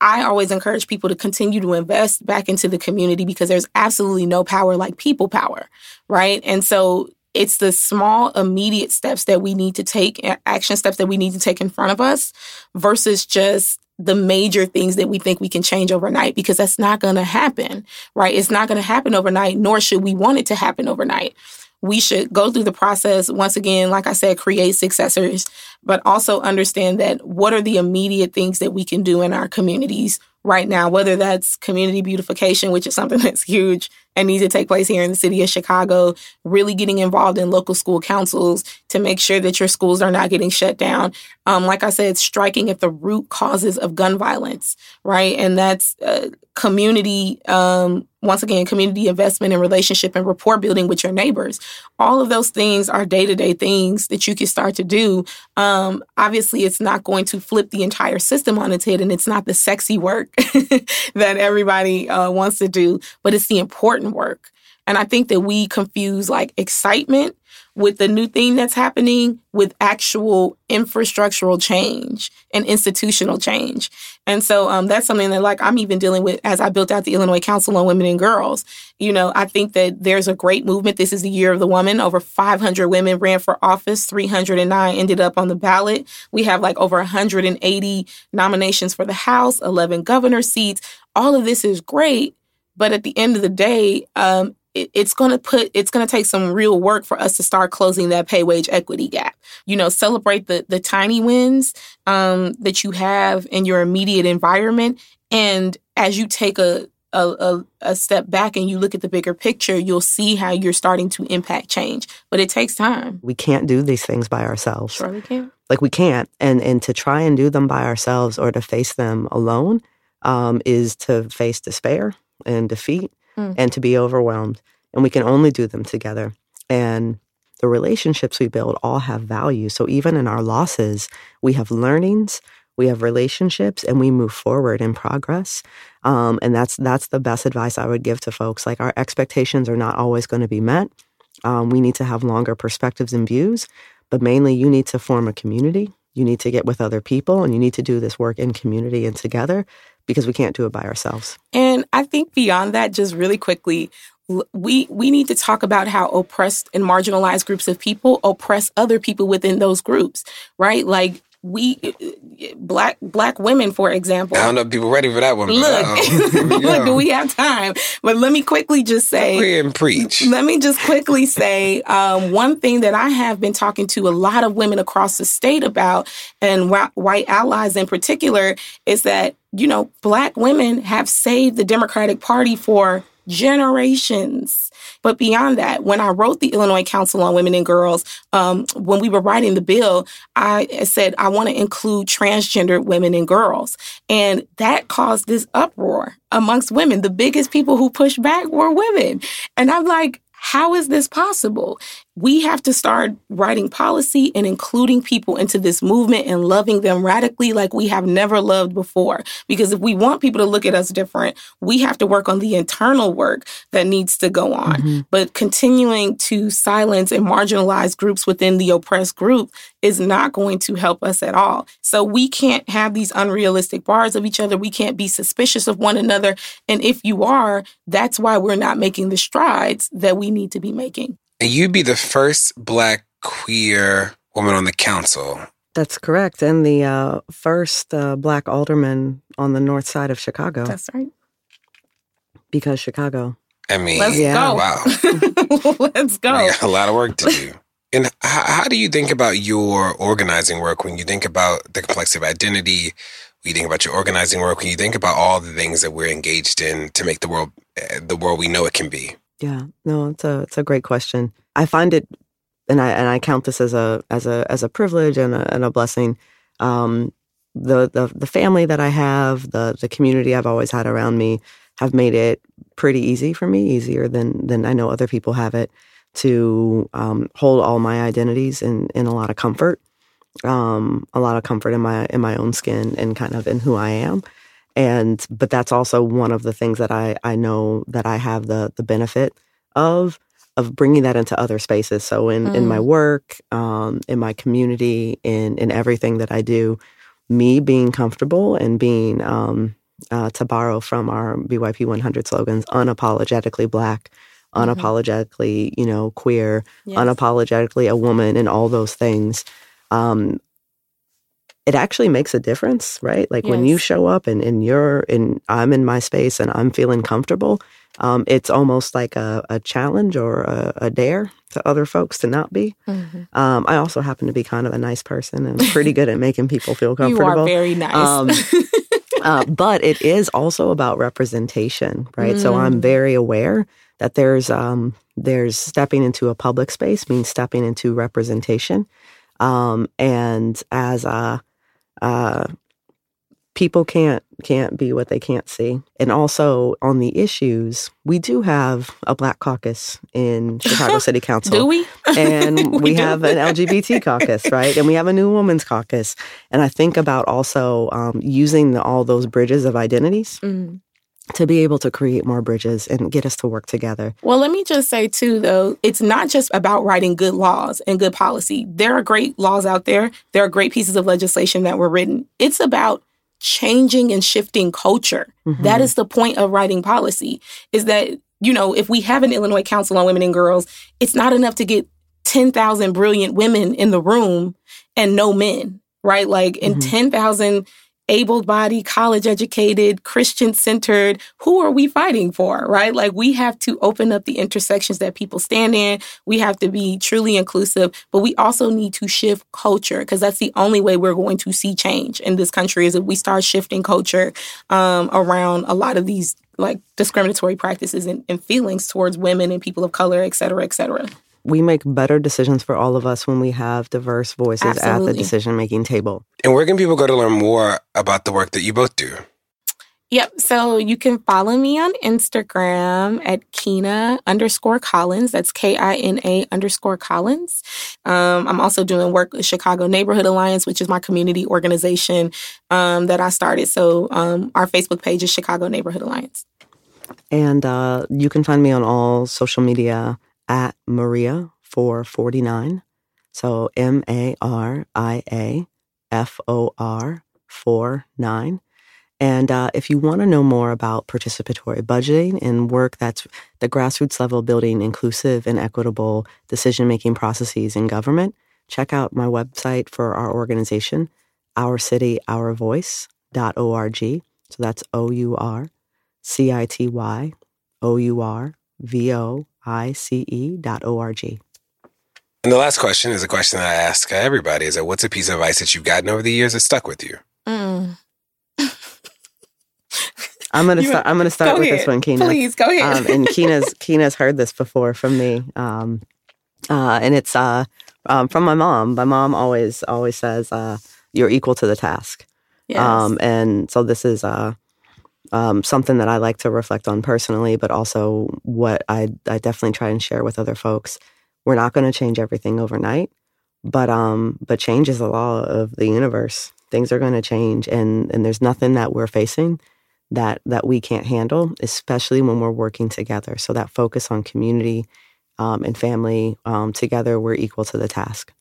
I always encourage people to continue to invest back into the community, because there's absolutely no power like people power, right? And so it's the small, immediate steps that we need to take, action steps that we need to take in front of us, versus just the major things that we think we can change overnight, because that's not going to happen, right? It's not going to happen overnight, nor should we want it to happen overnight. We should go through the process. Once again, like I said, create successors, but also understand that what are the immediate things that we can do in our communities right now, whether that's community beautification, which is something that's huge and needs to take place here in the city of Chicago, really getting involved in local school councils to make sure that your schools are not getting shut down. Like I said, striking at the root causes of gun violence, right? And that's community, once again, community investment and relationship and rapport building with your neighbors. All of those things are day-to-day things that you can start to do. Obviously, it's not going to flip the entire system on its head, and it's not the sexy work that everybody wants to do, but it's the important work. And I think that we confuse like excitement with the new thing that's happening with actual infrastructural change and institutional change. And so that's something that, like, I'm even dealing with as I built out the Illinois Council on Women and Girls. You know, I think that there's a great movement. This is the year of the woman. Over 500 women ran for office. 309 ended up on the ballot. We have like over 180 nominations for the House, 11 governor seats. All of this is great. But at the end of the day, it's going to take some real work for us to start closing that pay wage equity gap. You know, celebrate the tiny wins that you have in your immediate environment. And as you take a step back and you look at the bigger picture, you'll see how you're starting to impact change. But it takes time. We can't do these things by ourselves. Sure we can. Like, we can't. And to try and do them by ourselves or to face them alone is to face despair and defeat and to be overwhelmed. And we can only do them together. And the relationships we build all have value. So even in our losses, we have learnings. We have relationships, and we move forward in progress. And that's the best advice I would give to folks. Like, our expectations are not always going to be met. We need to have longer perspectives and views, but mainly you need to form a community. You need to get with other people, and you need to do this work in community and together, because we can't do it by ourselves. And I think beyond that, just really quickly, we need to talk about how oppressed and marginalized groups of people oppress other people within those groups, right? Like, black women, for example. I don't know if people are ready for that one. Look, do we have time? But let me quickly just say. Pray and preach. Let me just quickly say one thing that I have been talking to a lot of women across the state about, and white allies in particular, is that, you know, black women have saved the Democratic Party for generations. But beyond that, when I wrote the Illinois Council on Women and Girls, when we were writing the bill, I said, I want to include transgendered women and girls. And that caused this uproar amongst women. The biggest people who pushed back were women. And I'm like, how is this possible? We have to start writing policy and including people into this movement and loving them radically like we have never loved before. Because if we want people to look at us different, we have to work on the internal work that needs to go on. Mm-hmm. But continuing to silence and marginalize groups within the oppressed group is not going to help us at all. So we can't have these unrealistic bars of each other. We can't be suspicious of one another. And if you are, that's why we're not making the strides that we need to be making. And you'd be the first Black queer woman on the council. That's correct. And the first Black alderman on the north side of Chicago. That's right. Because Chicago. I mean, let's go. Wow. Let's go. We got a lot of work to do. And how do you think about your organizing work when you think about the complexity of identity, when you think about your organizing work, when you think about all the things that we're engaged in to make the world we know it can be? Yeah, no, it's a great question. I find it, and I count this as a privilege and a blessing. The family that I have, the community I've always had around me, have made it pretty easy for me, easier than I know other people have it, to hold all my identities in a lot of comfort, in my own skin and kind of in who I am. But that's also one of the things that I know that I have the benefit of bringing that into other spaces. So in my work, in my community, in everything that I do, me being comfortable and being, to borrow from our BYP 100 slogans, unapologetically Black, unapologetically, you know, queer, yes, unapologetically a woman, and all those things. It actually makes a difference, right? Like, yes, when you show up and I'm in my space and I'm feeling comfortable, it's almost like a challenge or a dare to other folks to not be. Mm-hmm. I also happen to be kind of a nice person and pretty good at making people feel comfortable. You are very nice. But it is also about representation, right? Mm-hmm. So I'm very aware that there's stepping into a public space means stepping into representation. And as people can't be what they can't see. And also on the issues, we do have a Black caucus in Chicago City Council. Do we? And we have an LGBT caucus, right? And we have a new women's caucus. And I think about also using all those bridges of identities to be able to create more bridges and get us to work together. Well, let me just say, too, though, it's not just about writing good laws and good policy. There are great laws out there. There are great pieces of legislation that were written. It's about changing and shifting culture. Mm-hmm. That is the point of writing policy, is that, you know, if we have an Illinois Council on Women and Girls, it's not enough to get 10,000 brilliant women in the room and no men, right? Like, and 10,000 able-bodied, college-educated, Christian-centered, who are we fighting for, right? Like, we have to open up the intersections that people stand in. We have to be truly inclusive, but we also need to shift culture, because that's the only way we're going to see change in this country, is if we start shifting culture around a lot of these, like, discriminatory practices and feelings towards women and people of color, et cetera, et cetera. We make better decisions for all of us when we have diverse voices Absolutely. At the decision-making table. And where can people go to learn more about the work that you both do? Yep. So you can follow me on Instagram at Kina_Collins. That's KINA_Collins. I'm also doing work with Chicago Neighborhood Alliance, which is my community organization that I started. So our Facebook page is Chicago Neighborhood Alliance. And you can find me on all social media at Maria449. So MARIA449. And if you want to know more about participatory budgeting and work that's the grassroots level building inclusive and equitable decision-making processes in government, check out my website for our organization, ourcityourvoice.org. So that's OurCityourvoice.org. And the last question is a question that I ask everybody, is that what's a piece of advice that you've gotten over the years that stuck with you? I'm gonna start with this one, Kina. Please go ahead. And Kina's heard this before from me, and it's from my mom. My mom always says, "You're equal to the task." Yes. And so this is something that I like to reflect on personally, but also what I definitely try and share with other folks. We're not going to change everything overnight, but change is the law of the universe. Things are going to change, and there's nothing that we're facing that we can't handle, especially when we're working together. So that focus on community and family, together we're equal to the task.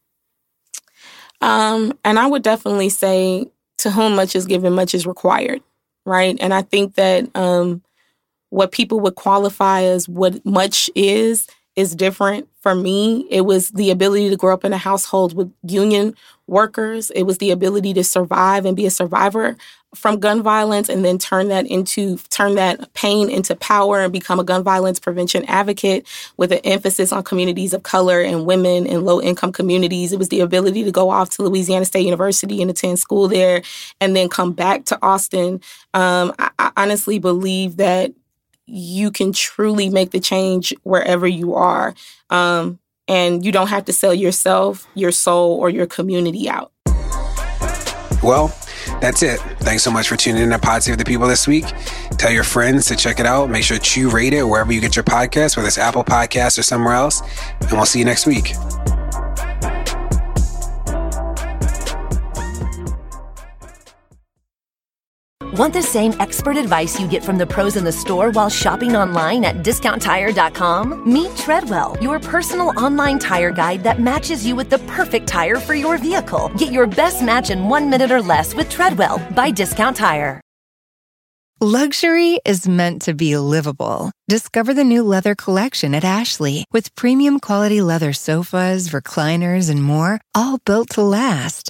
And I would definitely say, to whom much is given, much is required, right? And I think that what people would qualify as what much is different. For me, it was the ability to grow up in a household with union workers. It was the ability to survive and be a survivor from gun violence, and then turn that pain into power and become a gun violence prevention advocate with an emphasis on communities of color and women and low-income communities. It was the ability to go off to Louisiana State University and attend school there and then come back to Austin. I honestly believe that you can truly make the change wherever you are. And you don't have to sell yourself, your soul, or your community out. Well, that's it. Thanks so much for tuning in to Pod Save the People this week. Tell your friends to check it out. Make sure to rate it wherever you get your podcast, whether it's Apple Podcasts or somewhere else. And we'll see you next week. Want the same expert advice you get from the pros in the store while shopping online at DiscountTire.com? Meet Treadwell, your personal online tire guide that matches you with the perfect tire for your vehicle. Get your best match in 1 minute or less with Treadwell by Discount Tire. Luxury is meant to be livable. Discover the new leather collection at Ashley, with premium quality leather sofas, recliners, and more, all built to last.